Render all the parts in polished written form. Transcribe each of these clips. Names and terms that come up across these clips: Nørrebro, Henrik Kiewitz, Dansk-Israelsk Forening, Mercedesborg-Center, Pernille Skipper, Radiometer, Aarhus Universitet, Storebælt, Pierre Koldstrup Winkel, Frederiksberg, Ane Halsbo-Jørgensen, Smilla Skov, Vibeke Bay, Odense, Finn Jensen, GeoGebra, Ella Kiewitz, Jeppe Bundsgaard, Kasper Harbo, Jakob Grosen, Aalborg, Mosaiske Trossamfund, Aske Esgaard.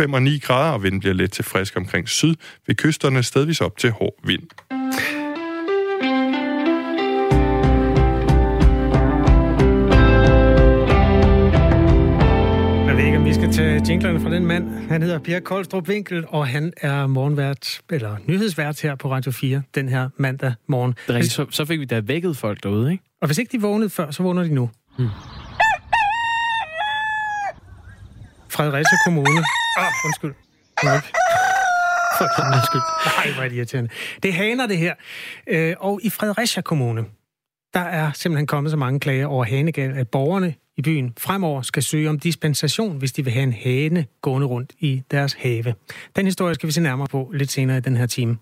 5 og 9 grader, og vinden bliver let til frisk omkring syd, ved kysterne stedvis op til hård vind. Vi skal tage jinglerne fra den mand. Han hedder Pierre Koldstrup Winkel, og han er morgenvært, eller nyhedsvært her på Radio 4 den her mandag morgen. Så fik vi da vækket folk derude, ikke? Og hvis ikke de vågnede før, så vågner de nu. Fredericia Kommune. Undskyld. Undskyld. Nej, hvor er det irriterende. Det haner det her. Og i Fredericia Kommune, der er simpelthen kommet så mange klager over hanegal, at borgerne i byen fremover skal søge om dispensation, hvis de vil have en hane gående rundt i deres have. Den historie skal vi se nærmere på lidt senere i den her time.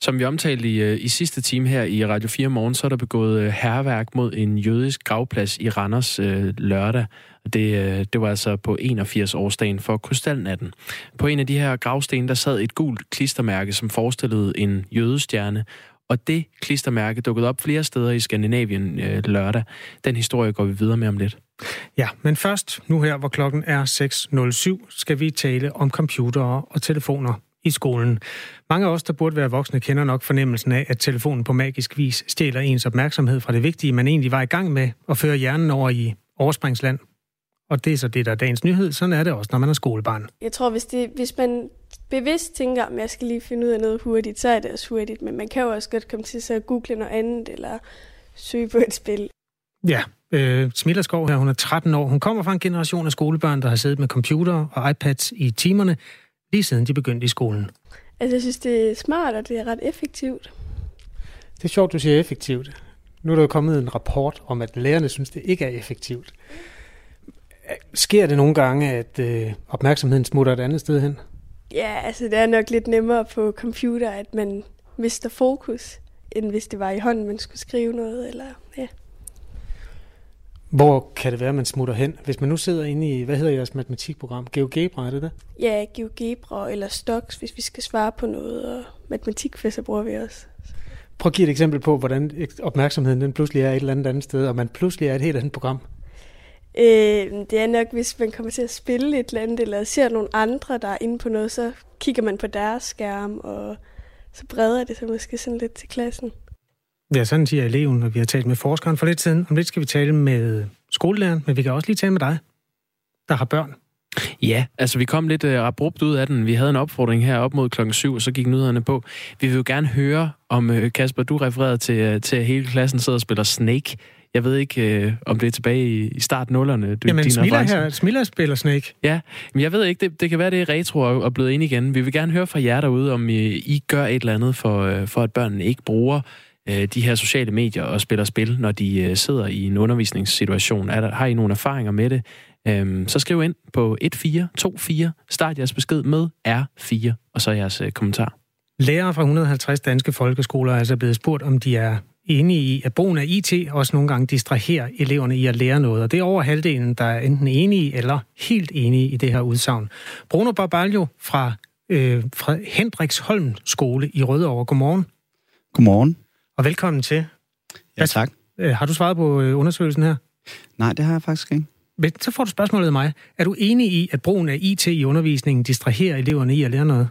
Som vi omtalte i sidste time her i Radio 4 morgen, så er der begået hærværk mod en jødisk gravplads i Randers lørdag. Det var altså på 81-årsdagen for Krystalnatten. På en af de her gravsten, der sad et gult klistermærke, som forestillede en jødestjerne, og det klistermærke dukkede op flere steder i Skandinavien lørdag. Den historie går vi videre med om lidt. Ja, men først, nu her, hvor klokken er 6.07, skal vi tale om computere og telefoner i skolen. Mange af os, der burde være voksne, kender nok fornemmelsen af, at telefonen på magisk vis stjæler ens opmærksomhed fra det vigtige, man egentlig var i gang med, og fører hjernen over i overspringsland. Og det er så det, der er dagens nyhed. Sådan er det også, når man er skolebarn. Jeg tror, hvis man bevidst tænker, at jeg skal lige finde ud af noget hurtigt, så er det også hurtigt. Men man kan jo også godt komme til at google noget andet, eller søge på et spil. Ja, Smilla Skov her, hun er 13 år. Hun kommer fra en generation af skolebørn, der har siddet med computere og iPads i timerne, lige siden de begyndte i skolen. Altså, jeg synes, det er smart, og det er ret effektivt. Det er sjovt, du siger effektivt. Nu er der jo kommet en rapport om, at lærerne synes, det ikke er effektivt. Sker det nogle gange, at opmærksomheden smutter et andet sted hen? Ja, altså det er nok lidt nemmere på computer, at man mister fokus, end hvis det var i hånden, man skulle skrive noget. Eller, ja. Hvor kan det være, man smutter hen? Hvis man nu sidder inde i, hvad hedder jeres matematikprogram? GeoGebra, er det det? Ja, GeoGebra eller Stox, hvis vi skal svare på noget, og matematikfester bruger vi også. Prøv at give et eksempel på, hvordan opmærksomheden den pludselig er et eller andet andet sted, og man pludselig er et helt andet program. Det er nok, hvis man kommer til at spille et eller andet, eller ser nogle andre, der er inde på noget, så kigger man på deres skærm, og så breder det sig måske sådan lidt til klassen. Ja, sådan siger eleven, og vi har talt med forskeren for lidt siden. Om lidt skal vi tale med skolelæreren, men vi kan også lige tale med dig, der har børn. Ja, altså vi kom lidt abrupt ud af den. Vi havde en opfordring her op mod klokken 7, og så gik nyhederne på. Vi vil jo gerne høre om, Kasper, du refererede til hele klassen sidder og spiller Snake. Jeg ved ikke, om det er tilbage i start-nullerne. Jamen, Smilla spiller Snake. Ja, men jeg ved ikke, det kan være, det er retro og blevet ind igen. Vi vil gerne høre fra jer derude, om I gør et eller andet for at børnene ikke bruger de her sociale medier og spiller spil, når de sidder i en undervisningssituation. Har I nogle erfaringer med det? Så skriv ind på 1424, start jeres besked med R4, og så jeres kommentar. Lærere fra 150 danske folkeskoler er altså blevet spurgt, om de er enige i, at brugen af IT også nogle gange distraherer eleverne i at lære noget. Og det er over halvdelen, der er enten enige eller helt enige i det her udsagn. Bruno Barbaglio fra Hendriksholm skole i Rødovre. Godmorgen. Godmorgen. Og velkommen til. Ja, tak. Har du svaret på undersøgelsen her? Nej, det har jeg faktisk ikke. Men så får du spørgsmålet af mig. Er du enig i, at brugen af IT i undervisningen distraherer eleverne i at lære noget?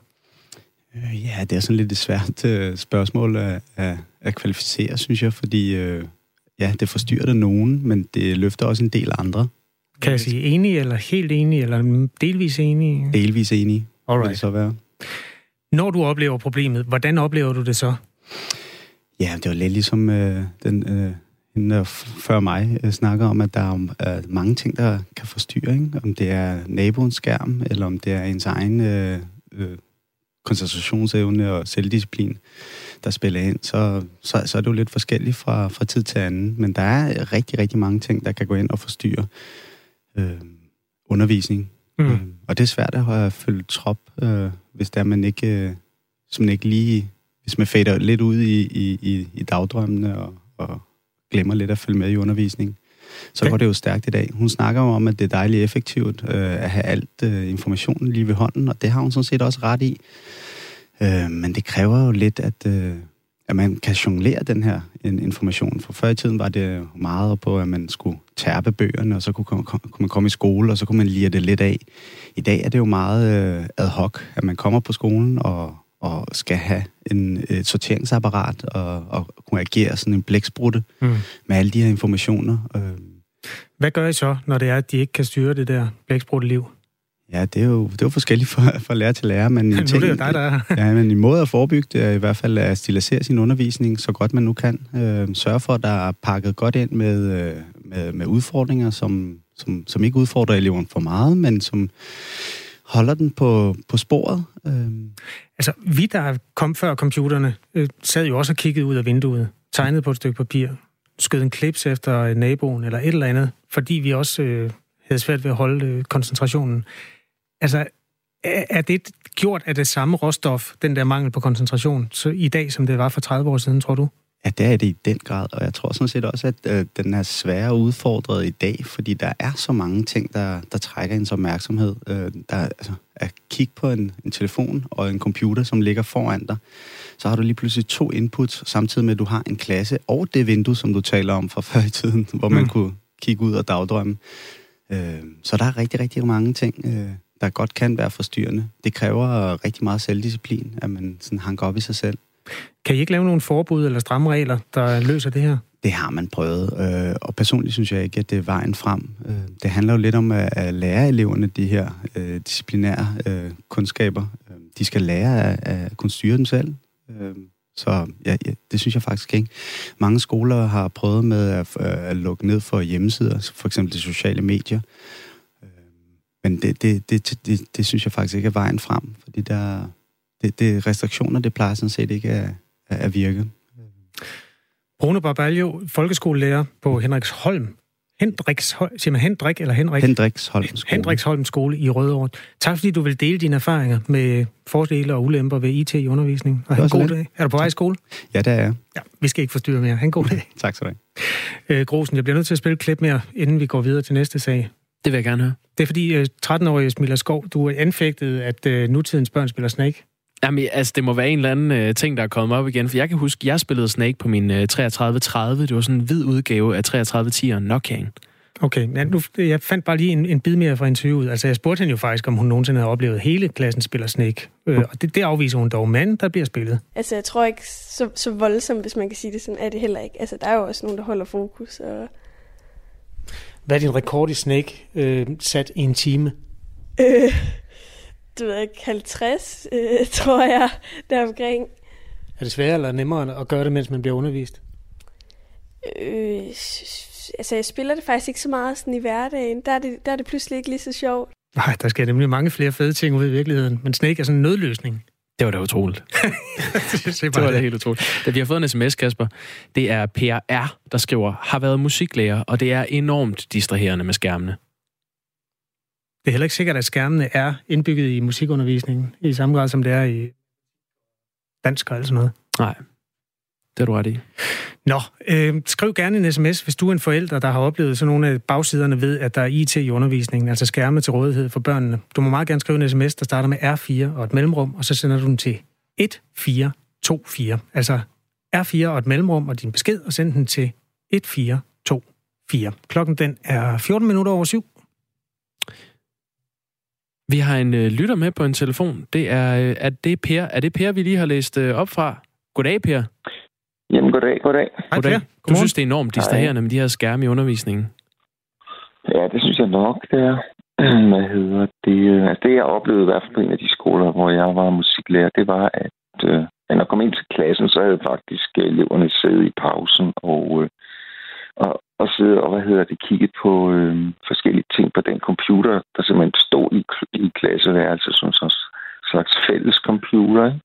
Ja, det er sådan lidt et svært spørgsmål at kvalificere, synes jeg, fordi ja, det forstyrrer det nogen, men det løfter også en del andre. Kan jeg sige enige, eller helt enige, eller delvis enige? Delvis enige, vil det så være. Når du oplever problemet, hvordan oplever du det så? Ja, det var lidt ligesom den før mig snakker om, at der er mange ting, der kan forstyrre, ikke? Om det er naboens skærm, eller om det er ens egen koncentrationsevne og selvdisciplin, der spiller ind, så er det jo lidt forskelligt fra tid til anden. Men der er rigtig, rigtig mange ting, der kan gå ind og forstyrre undervisning. Mm. Og det er svært at følge trop, hvis der man ikke lige, hvis man fader lidt ud i dagdrømmene og glemmer lidt at følge med i undervisningen. Så går det jo stærkt i dag. Hun snakker jo om, at det er dejligt effektivt at have alt informationen lige ved hånden, og det har hun sådan set også ret i. Men det kræver jo lidt, at at man kan jonglere den her information. For før i tiden var det meget på, at man skulle tærpe bøgerne, og så kunne man komme i skole, og så kunne man lire det lidt af. I dag er det jo meget ad hoc, at man kommer på skolen og skal have et sorteringsapparat og kunne agere sådan en blæksprutte med alle de her informationer. Hvad gør I så, når det er, at de ikke kan styre det der blæksprutliv? Ja, det er jo forskelligt fra lærer til lærer, men nu er det jo dig, der er. Ja, men i måde at forebygge det er i hvert fald at stilisere sin undervisning så godt man nu kan. Sørge for, at der er pakket godt ind med udfordringer, som ikke udfordrer eleven for meget, men som holder den på sporet. Altså, vi der kom før computerne, sad jo også og kiggede ud af vinduet, tegnede på et stykke papir, skød en klips efter naboen eller et eller andet, fordi vi også havde svært ved at holde koncentrationen. Altså, er det gjort af det samme råstof, den der mangel på koncentration, så i dag, som det var for 30 år siden, tror du? Ja, det er det i den grad, og jeg tror sådan set også, at den er sværere udfordret i dag, fordi der er så mange ting, der trækker ens opmærksomhed. At kigge på en telefon og en computer, som ligger foran dig, så har du lige pludselig 2 inputs, samtidig med, at du har en klasse og det vindue, som du taler om fra før i tiden, hvor man kunne kigge ud og dagdrømme. Så der er rigtig, rigtig mange ting, der godt kan være forstyrrende. Det kræver rigtig meget selvdisciplin, at man sådan hanker op i sig selv. Kan I ikke lave nogle forbud eller stramme regler, der løser det her? Det har man prøvet, og personligt synes jeg ikke, at det er vejen frem. Det handler jo lidt om at lære eleverne de her disciplinære kundskaber. De skal lære at kunne styre dem selv. Så ja, det synes jeg faktisk ikke. Mange skoler har prøvet med at lukke ned for hjemmesider, for eksempel de sociale medier. Men det synes jeg faktisk ikke er vejen frem, fordi restriktioner, det plejer sådan set ikke at virke. Bruno Barbaglio, folkeskolelærer på Hendriksholm. Siger man Hendrik eller Henrik? Hendriksholm Skole i Rødovre. Tak fordi du vil dele dine erfaringer med fordele og ulemper ved IT i undervisningen. Og en god dag. Er du på vej i skole? Ja, det er jeg. Ja, vi skal ikke forstyrre mere. En god dag. Tak skal du have. Grosen, jeg bliver nødt til at spille et klip mere, inden vi går videre til næste sag. Det vil jeg gerne høre. Det er fordi 13-årige Smilla Skov, du anfægtede, at nutidens børn spiller Snake. Jamen, altså, det må være en eller anden ting, der er kommet op igen. For jeg kan huske, jeg spillede Snake på min 3330. Det var sådan en hvid udgave af 3310'eren Nokia'en. Okay, ja, jeg fandt bare lige en bid mere fra interviewet. Altså, jeg spurgte hende jo faktisk, om hun nogensinde havde oplevet, hele klassen spiller Snake. Og det afviser hun dog, men der bliver spillet. Altså, jeg tror ikke så voldsomt, hvis man kan sige det sådan, er det heller ikke. Altså, der er jo også nogen, der holder fokus. Og... Hvad er din rekord i Snake sat i en time? Du ved ikke, 50, tror jeg, deromkring. Er det sværere eller nemmere at gøre det, mens man bliver undervist? Altså, jeg spiller det faktisk ikke så meget sådan i hverdagen. Der er det pludselig ikke lige så sjovt. Nej, der sker nemlig mange flere fede ting ude i virkeligheden. Men Snake er sådan en nødløsning. Det var da utroligt. det var da helt utroligt. Da vi har fået en sms, Kasper. Det er PR, der skriver, har været musiklærer, og det er enormt distraherende med skærmene. Det er heller ikke sikkert, at skærmene er indbygget i musikundervisningen, i samme grad som det er i dansk og sådan noget. Nej, det er du ret i. Nå, skriv gerne en sms, hvis du er en forælder, der har oplevet sådan nogle af bagsiderne ved, at der er IT i undervisningen, altså skærme til rådighed for børnene. Du må meget gerne skrive en sms, der starter med R4 og et mellemrum, og så sender du den til 1424. Altså R4 og et mellemrum og din besked, og send den til 1424. Klokken den er 14 minutter over 7. Vi har en lytter med på en telefon. Det er det Per. Er det Per, vi lige har læst op fra? Goddag, Per. Jamen, goddag. Hej, Per. Du synes, det er enormt distraherende med de her skærme i undervisningen? Ja, det synes jeg nok, det er. Hvad hedder det? Altså, det jeg oplevede i hvert fald på en af de skoler, hvor jeg var musiklærer, det var, at når jeg kom ind til klassen, så havde faktisk eleverne siddet i pausen og sidde og kigget på forskellige ting på den computer, der simpelthen stod i klasseværelset som en slags fælles computer. Ikke?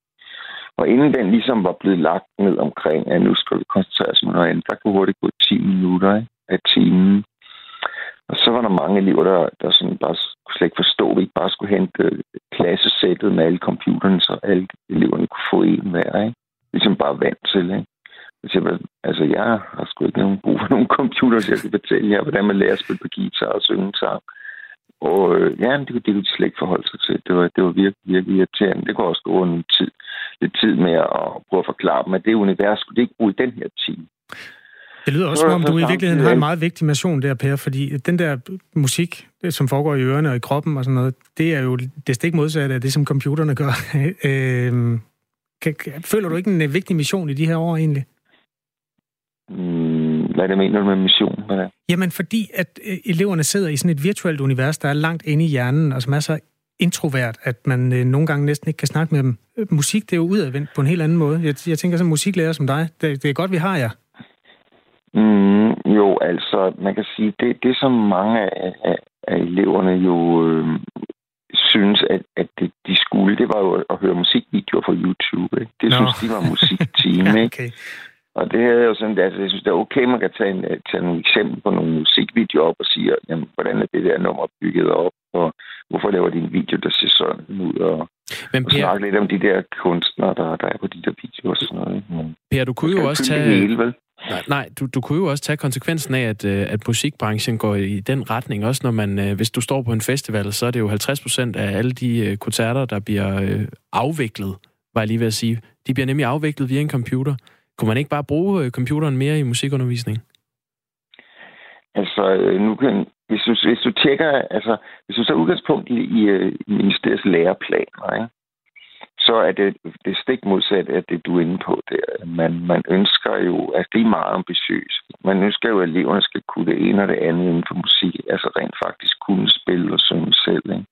Og inden den ligesom var blevet lagt ned omkring, at nu skal vi koncentrere os om noget andet, der kunne hurtigt gå 10 minutter af timen. Og så var der mange elever, der sådan bare slet ikke forstod, at vi bare skulle hente klassesættet med alle computerne, så alle eleverne kunne få en hver. Ikke? Ligesom bare vant til, ikke? Altså, jeg har sgu ikke nogen brug for nogle computer, så jeg kan fortælle jer, hvordan man lærer at spille på guitar og synge sammen. Og ja, det kunne de slet ikke forholde sig til. Det var virkelig irriterende. Det kunne også gå en tid. lidt tid med at prøve at forklare dem, at det univers skulle det ikke bruge i den her time. Det lyder også, om du i virkeligheden har en meget vigtig mission der, Per, fordi den der musik, som foregår i ørerne og i kroppen og sådan noget, det er jo det stik modsatte af det, som computerne gør. Føler du ikke en vigtig mission i de her år egentlig? Hvad er det, mener du med mission? Hvad er det? Jamen fordi, at eleverne sidder i sådan et virtuelt univers, der er langt inde i hjernen, og som er så introvert, at man nogle gange næsten ikke kan snakke med dem. Musik, det er jo udadvendt på en helt anden måde. Jeg tænker som musiklærer som dig, det er godt, vi har jer. Jo, altså, man kan sige, det som mange af eleverne jo synes, at de skulle, det var jo at høre musikvideoer fra YouTube, ikke? Det synes de var musiktime, ja, okay. Ikke? Og det havde jo sådan, altså, jeg synes, det er okay, man kan tage nogle eksempler på nogle musikvideoer op og sige, jamen, hvordan er det der nummer bygget op, og hvorfor laver de en video, der ser sådan ud, og snakke lidt om de der kunstnere, der er på de der videoer og sådan noget, ikke? Per, du kunne jo også tage... Nej, du kunne jo også tage konsekvensen af, at musikbranchen går i den retning. Også når man, hvis du står på en festival, så er det jo 50% af alle de koncerter, der bliver afviklet, var jeg lige ved at sige. De bliver nemlig afviklet via en computer. Kunne man ikke bare bruge computeren mere i musikundervisning? Altså, nu kan... Hvis du tjekker... Altså, hvis du tager udgangspunkt i ministeriets læreplaner, ikke? Så er det stik modsat af det, du er inde på der. Man ønsker jo, at det er meget ambitiøst. Man ønsker jo, at eleverne skal kunne det ene og det andet inden for musik. Altså rent faktisk kunne spille og synge selv, ikke?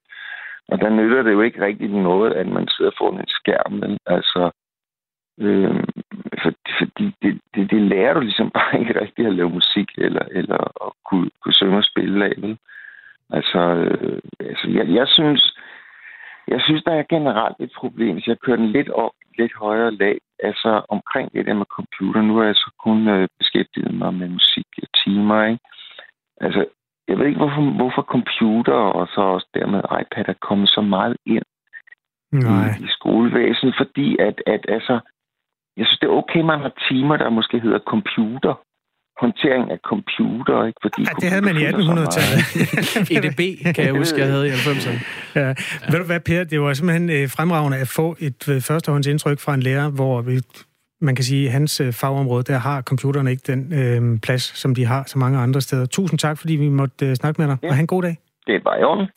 Og der nytter det jo ikke rigtigt noget, at man sidder foran en skærm. Altså, fordi det lærer du ligesom bare ikke rigtigt at lave musik eller at kunne synge og spille af, vel? Altså jeg synes, der er generelt et problem, hvis jeg kører den lidt op, lidt højere lag, altså omkring det der med computer. Nu er jeg så kun beskæftiget mig med musik og timer, ikke? Altså, jeg ved ikke, hvorfor computer og så også dermed iPad er kommet så meget ind i skolevæsenet, fordi at altså, jeg synes, det er okay, man har timer, der måske hedder computer. Håndtering af computer, ikke? Fordi det havde man i 1800-tallet. EDB, kan jeg huske, jeg havde i 90'erne. Ja. Ja. Ved du hvad, Per? Det var simpelthen fremragende at få et førstehåndsindtryk fra en lærer, hvor man kan sige, at hans fagområde, der har computerne ikke den plads, som de har så mange andre steder. Tusind tak, fordi vi måtte snakke med dig. Ja. Og have en god dag. Det er bare i orden.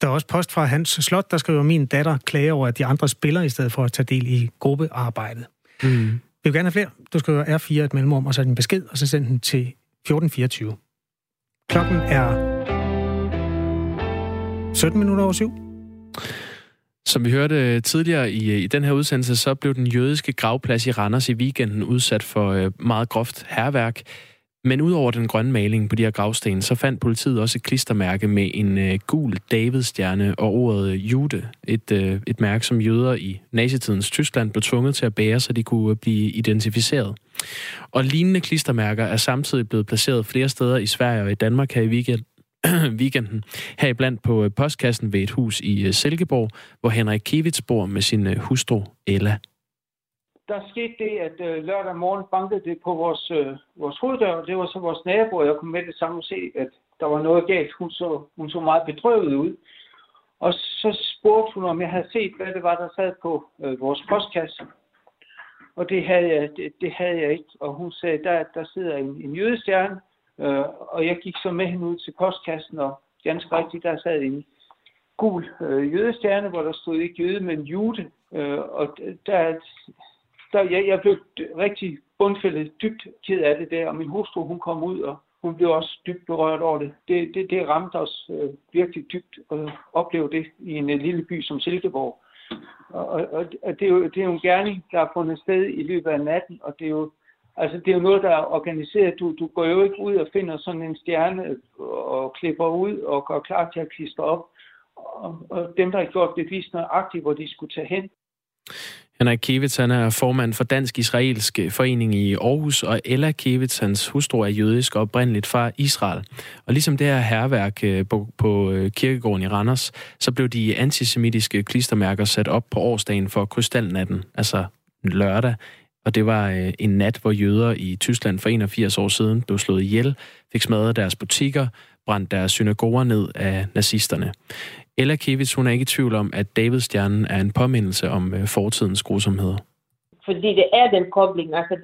Der er også post fra Hans Slot, der skriver, min datter klager over, at de andre spiller, i stedet for at tage del i gruppearbejdet. Mm. Vil du gerne have flere? Du skriver R4 et mellemrum, og så din besked, og så send den til 1424. Klokken er 17 minutter over 7. Som vi hørte tidligere i den her udsendelse, så blev den jødiske gravplads i Randers i weekenden udsat for meget groft hærværk. Men udover den grønne maling på de her gravsten, så fandt politiet også et klistermærke med en gul davidstjerne og ordet jude. Et mærke, som jøder i nazitidens Tyskland blev tvunget til at bære, så de kunne blive identificeret. Og lignende klistermærker er samtidig blevet placeret flere steder i Sverige og i Danmark her i weekenden. Heriblandt på postkassen ved et hus i Silkeborg, hvor Henrik Kiewitz bor med sin hustru Ella. Der skete det, at lørdag morgen bankede det på vores hoveddør, og det var så vores nabo, og jeg kom med det samme og se, at der var noget galt. Hun så meget bedrøvet ud. Og så spurgte hun, om jeg havde set, hvad det var, der sad på vores postkasse. Og det havde jeg ikke. Og hun sagde, der sidder en jødestjerne, og jeg gik så med hende ud til postkassen, og ganske rigtigt, der sad en gul jødestjerne, hvor der stod ikke jøde, men jude. Og jeg blev rigtig bundfældet, dybt ked af det der, og min hustru, hun kom ud, og hun blev også dybt berørt over det. Det ramte os virkelig dybt at opleve det i en lille by som Silkeborg. Og det er jo en gerning, der har fundet sted i løbet af natten, og det er jo noget, der er organiseret. Du går jo ikke ud og finder sådan en stjerne og klipper ud og går klar til at klistre op. Og dem, der har gjort det, viste nøjagtigt, hvor de skulle tage hen. Henrik Kiewitz, han er formand for Dansk-Israelsk Forening i Aarhus, og Ella Kiewitz, hans hustru, er jødisk oprindeligt fra Israel. Og ligesom det her hærværk på kirkegården i Randers, så blev de antisemitiske klistermærker sat op på årsdagen for Krystalnatten, altså lørdag. Og det var en nat, hvor jøder i Tyskland for 81 år siden blev slået ihjel, fik smadret deres butikker, brændt deres synagoger ned af nazisterne. Ella Kiewitz, hun er ikke i tvivl om, at Davidstjernen er en påmindelse om fortidens grusomheder. Fordi det er den kobling, altså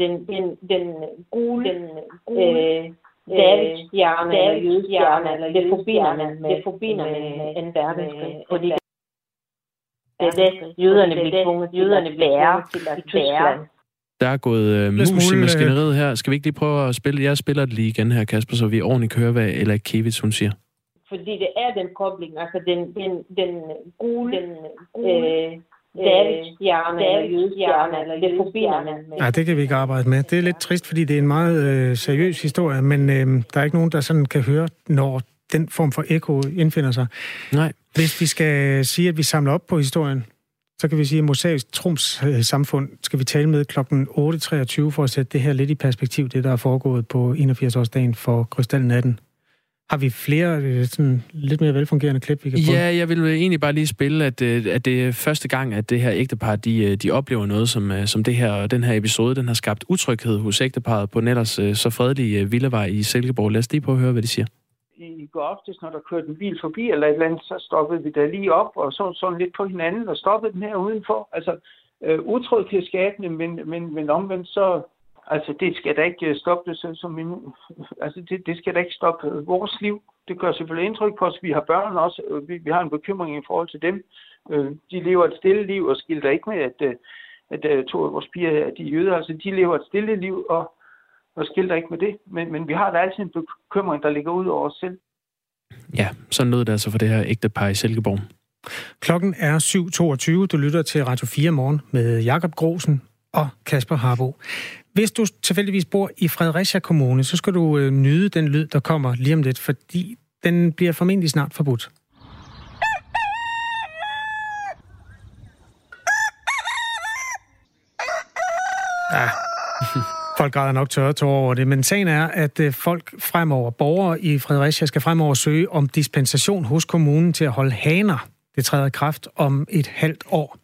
den gule, Davidstjerne eller jødestjerne, det forbinder man med en verdenskrig. Fordi det er det, jøderne bliver tvunget til at bære. Der er gået mus i maskineriet her. Skal vi ikke lige prøve at spille? Jeg spiller det lige igen her, Kasper, så vi ordentligt hører, hvad Ella Kiewitz, hun siger. Fordi det er den kobling, altså den gule, Davidstjerne, det forbinder man. Nej, det kan vi ikke arbejde med. Det er lidt trist, fordi det er en meget seriøs historie, men der er ikke nogen, der sådan kan høre, når den form for ekko indfinder sig. Nej. Hvis vi skal sige, at vi samler op på historien, så kan vi sige, at Mosaisk Trossamfund skal vi tale med kl. 8.23 for at sætte det her lidt i perspektiv, det der er foregået på 81-årsdagen for Krystalnatten. Har vi flere sådan lidt mere velfungerende klip, vi kan få? Ja, jeg vil egentlig bare lige spille, at det er første gang, at det her ægtepar, de oplever noget, som det her, og den her episode, den har skabt utryghed hos ægteparet på netop så fredelige villevej i Silkeborg. Lad os lige prøve at høre, hvad de siger. I går oftest, når der kørte en bil forbi eller et eller andet, så stoppede vi da lige op og så sådan lidt på hinanden og stoppede den her udenfor. Altså, utryghedsskabende, men omvendt så... Altså, det skal da ikke stoppe det, det skal da ikke stoppe vores liv. Det gør selvfølgelig indtryk på os. Vi har børn også. Vi har en bekymring i forhold til dem. De lever et stille liv og skilder ikke med, at to af vores piger her, de er jøder. Altså, de lever et stille liv og skilder ikke med det. Men vi har da altid en bekymring, der ligger ud over os selv. Ja, sådan lød det altså for det her ægtepar i Silkeborg. Klokken er 7.22. Du lytter til Radio 4 Morgen med Jakob Grosen og Kasper Harbo. Hvis du tilfældigvis bor i Fredericia Kommune, så skal du nyde den lyd, der kommer lige om lidt, fordi den bliver formentlig snart forbudt. Ja, folk græder nok tørre tårer over det, men sagen er, at borgere i Fredericia skal fremover søge om dispensation hos kommunen til at holde haner. Det træder i kraft om et halvt år.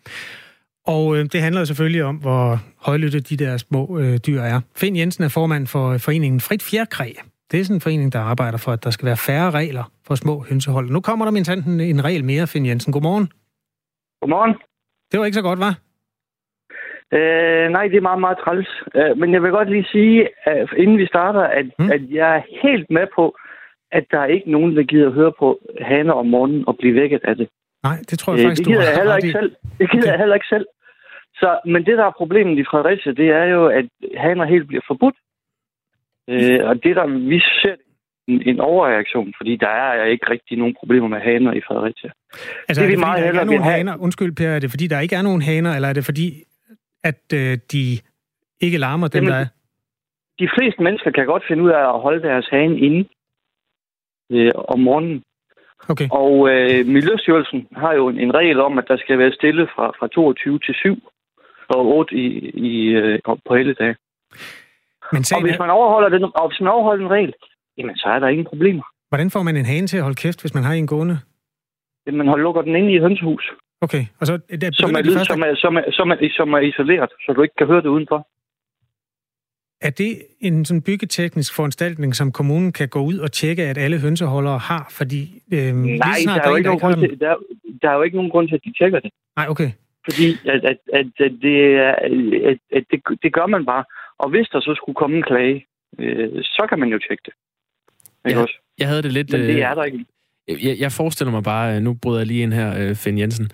Og det handler selvfølgelig om, hvor højlytte de der små dyr er. Finn Jensen er formand for foreningen Frit Fjerkræ. Det er sådan en forening, der arbejder for, at der skal være færre regler for små hønsehold. Nu kommer der minst en regel mere, Finn Jensen. Godmorgen. Godmorgen. Det var ikke så godt, hva'? Nej, det er meget, meget træls. Men jeg vil godt lige sige, inden vi starter, at jeg er helt med på, at der er ikke nogen, der gider at høre på haner om morgenen og blive vækket af det. Nej, det tror jeg faktisk, det gider du har. Jeg heller ikke selv. Så, men det, der er problemet i Fredericia, det er jo, at haner helt bliver forbudt. Og det, der vi ser en overreaktion, fordi der er ikke rigtig nogen problemer med haner i Fredericia. Altså, det er det, meget der ikke er nogen haner? Undskyld, Per, er det fordi, der ikke er nogen haner, eller er det fordi, at de ikke larmer dem, der er? De fleste mennesker kan godt finde ud af at holde deres hane inde om morgenen. Okay. Og Miljøstyrelsen har jo en regel om, at der skal være stille fra 22 til 7 og 8 på helligdage. Og hvis man overholder den regel, jamen, så er der ingen problemer. Hvordan får man en hane til at holde kæft, hvis man har en gående? Man lukker den inde i et hønsehus. Okay. Og så som er isoleret, så du ikke kan høre det udenfor. Er det en sådan byggeteknisk foranstaltning, som kommunen kan gå ud og tjekke, at alle hønseholdere har? Fordi, der er jo ikke nogen grund til, at de tjekker det. Nej, okay. Fordi det gør man bare. Og hvis der så skulle komme en klage, så kan man jo tjekke det. Jeg havde det lidt... Men det er der ikke. Jeg forestiller mig bare, nu bryder jeg lige ind her, Finn Jensen.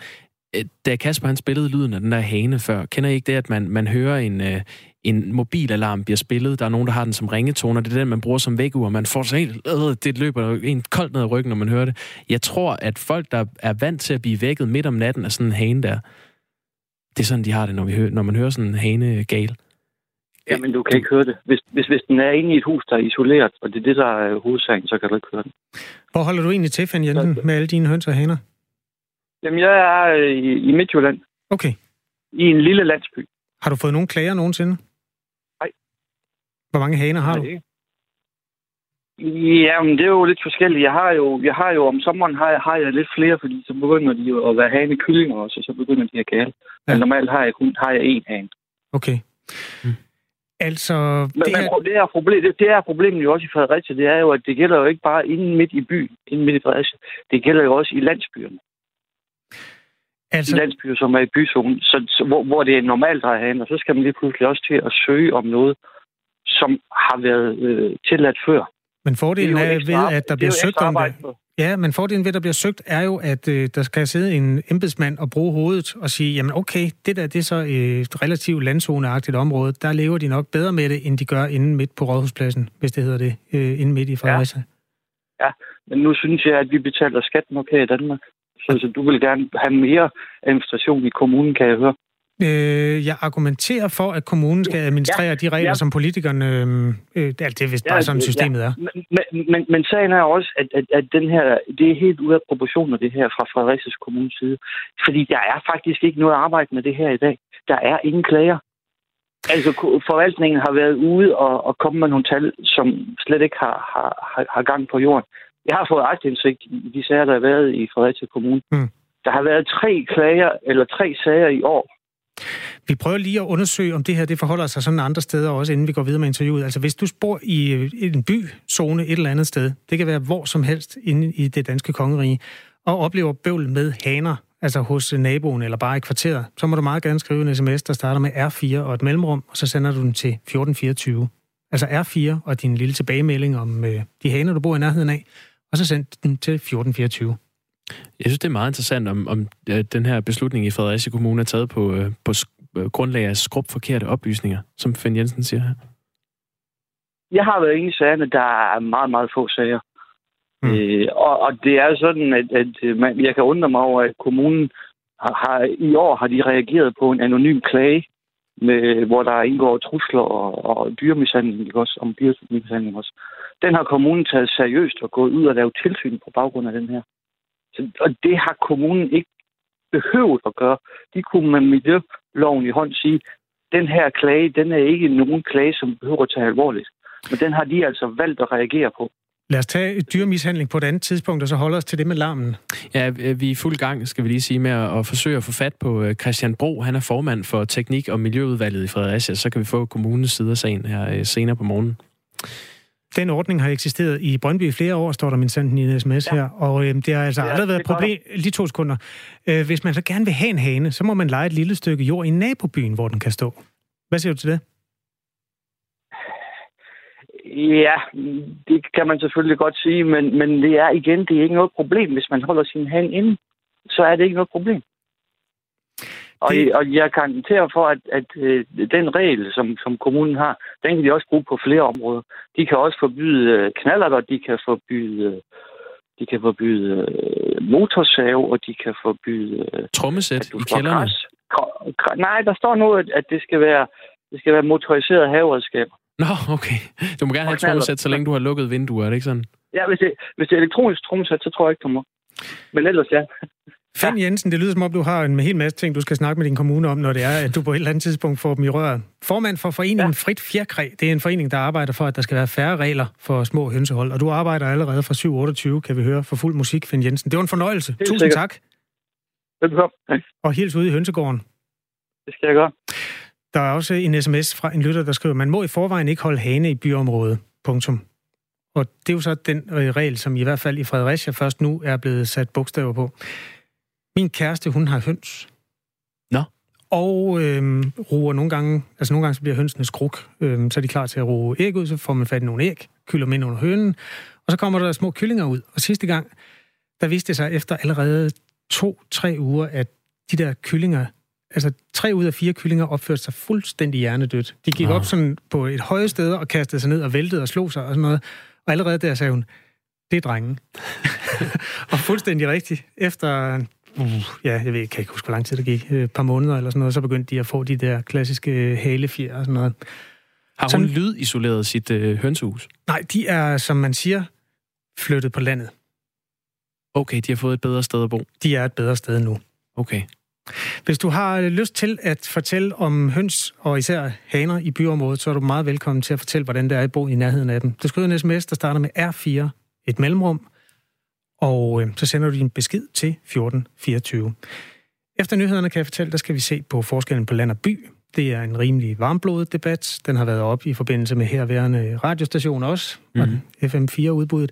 Da Kasper han spillede lyden af den der hane før, kender I ikke det, at man hører en mobilalarm bliver spillet, der er nogen, der har den som ringetone, og det er den, man bruger som vækkeur, og man får sådan det løber en koldt ned ad ryggen, når man hører det. Jeg tror, at folk, der er vant til at blive vækket midt om natten af sådan en hane der, det er sådan, de har det, når man hører sådan en hane gale. Jamen, du kan ikke høre det. Hvis den er inde i et hus, der er isoleret, og det er det, der er hovedsagen, så kan du ikke høre den. Hvor holder du egentlig til, Finn Jensen, med alle dine høns og haner? Jamen, jeg er i Midtjylland. Okay. I en lille landsby. Har du fået nogen klager nogensinde? Nej. Hvor mange haner har du? Jamen, det er jo lidt forskelligt. Jeg har jo om sommeren har jeg lidt flere, fordi så begynder de jo at være hanekyllinger også, og så begynder de at gale. Ja. Men normalt har jeg én hane. Okay. Mm. Altså... Det er problemet jo også i Fredericia, det er jo, at det gælder jo ikke bare inden midt i byen, inden midt i Fredericia. Det gælder jo også i landsbyerne. altså... landsbyer, som er i byzonen, så, hvor det er normalt at have hen, og så skal man lige pludselig også til at søge om noget, som har været tilladt før. Men fordelen er ved, at der bliver søgt om det. Ja, men fordelen ved, at der bliver søgt, er jo, at der skal sidde en embedsmand og bruge hovedet og sige, jamen okay, det der, det er så et relativt landzoneagtigt område. Der lever de nok bedre med det, end de gør inde midt på Rådhuspladsen, hvis det hedder det, inde midt i Fredericia. Ja, men nu synes jeg, at vi betaler skatten okay i Danmark. Så du vil gerne have mere administration i kommunen, kan jeg høre. Jeg argumenterer for, at kommunen skal administrere de regler, som politikerne... det er vist bare sådan, systemet er. Men sagen er også, at den her, det er helt ude af proportioner, det her fra Fredericias kommunes side. Fordi der er faktisk ikke noget at arbejde med det her i dag. Der er ingen klager. Altså, forvaltningen har været ude og kommet med nogle tal, som slet ikke har gang på jorden. Jeg har fået aktindsigt i de sager, der har været i Fredericia Kommune. Mm. Der har været tre sager i år. Vi prøver lige at undersøge, om det her det forholder sig sådan andre steder også, inden vi går videre med interviewet. Altså hvis du bor i en byzone et eller andet sted, det kan være hvor som helst inde i det danske kongerige, og oplever bøvl med haner, altså hos naboen eller bare i kvarteret, så må du meget gerne skrive en sms, der starter med R4 og et mellemrum, og så sender du den til 1424. Altså R4 og din lille tilbagemelding om de haner, du bor i nærheden af, og så send den til 1424. Jeg synes, det er meget interessant, om den her beslutning i Fredericia Kommune er taget på grundlag af skrupforkerte oplysninger, som Finn Jensen siger her. Jeg har været inde i sagerne, der er meget, meget få sager. Mm. Og det er sådan, at jeg kan undre mig over, at kommunen i år har de reageret på en anonym klage, hvor der indgår trusler og dyremishandling også, om dyremishandling også. Den har kommunen taget seriøst og gået ud og lavet tilsyn på baggrund af den her. Og det har kommunen ikke behøvet at gøre. De kunne med miljøloven i hånd sige, den her klage, den er ikke nogen klage, som behøver at tage alvorligt. Men den har de altså valgt at reagere på. Lad os tage dyremishandling på et andet tidspunkt, og så holde os til det med larmen. Ja, vi er i fuld gang, skal vi lige sige, med at forsøge at få fat på Christian Bro. Han er formand for Teknik- og Miljøudvalget i Fredericia. Så kan vi få kommunens side af sagen her senere på morgenen. Den ordning har eksisteret i Brøndby i flere år, står der min sanden i en sms her, og det har altså aldrig været et problem. Lige 2 sekunder. Hvis man så gerne vil have en hane, så må man leje et lille stykke jord i nabobyen, hvor den kan stå. Hvad siger du til det? Ja, det kan man selvfølgelig godt sige, men det er igen, det er ikke noget problem. Hvis man holder sin hane inde, så er det ikke noget problem. Og jeg garanterer for, at den regel, som kommunen har, den kan de også bruge på flere områder. De kan også forbyde knallerter, de kan forbyde motorsave, og de kan forbyde... trommesæt i kælderne? Nej, der står nu, at det skal være motoriseret haveredskaber. Nå, okay. Du må gerne have et trommesæt, så længe du har lukket vinduer, er det ikke sådan? Ja, hvis det er elektronisk trommesæt, så tror jeg ikke, du må. Men ellers ja. Finn Jensen, det lyder som om, du har en hel masse ting, du skal snakke med din kommune om, når det er, at du på et eller andet tidspunkt får dem i røret. Formand for foreningen Frit Fjerkræ, det er en forening, der arbejder for, at der skal være færre regler for små hønsehold. Og du arbejder allerede fra 7:28, kan vi høre, for fuld musik, Finn Jensen. Det var en fornøjelse. Tusind tak. Velbekomme. Og hils ude i hønsegården. Det skal jeg gøre. Der er også en sms fra en lytter, der skriver, man må i forvejen ikke holde hane i byområdet. Punktum. Og det er jo så den regel, som i hvert fald i Fredericia først nu er blevet sat bogstaver på. Min kæreste, hun har høns. Nå. Og roer nogle gange, altså nogle gange så bliver hønsene skruk. Så er de klar til at roe æg ud, så får man fat i nogle æg, kylder dem ind under hønen, og så kommer der små kyllinger ud. Og sidste gang, der viste det sig efter allerede 2-3 uger, at de der kyllinger, altså 3 ud af 4 kyllinger opførte sig fuldstændig hjernedødt. De gik op sådan på et høje sted og kastede sig ned og væltede og slog sig og sådan noget. Og allerede der sagde hun, det er drengen. Og fuldstændig rigtigt. Efter... jeg kan ikke huske, hvor lang tid det gik. Et par måneder eller sådan noget, så begyndte de at få de der klassiske halefjer og sådan noget. Har hun lydisoleret sit hønsehus? Nej, de er, som man siger, flyttet på landet. Okay, de har fået et bedre sted at bo? De er et bedre sted nu. Okay. Hvis du har lyst til at fortælle om høns og især haner i byområdet, så er du meget velkommen til at fortælle, hvordan det er at bo i nærheden af dem. Du skriver en sms, der starter med R4, et mellemrum, og så sender du din besked til 1424. Efter nyhederne, kan jeg fortælle, der skal vi se på forskellen på land og by. Det er en rimelig varmblodet debat. Den har været op i forbindelse med herværende radiostation også, FM4-udbuddet.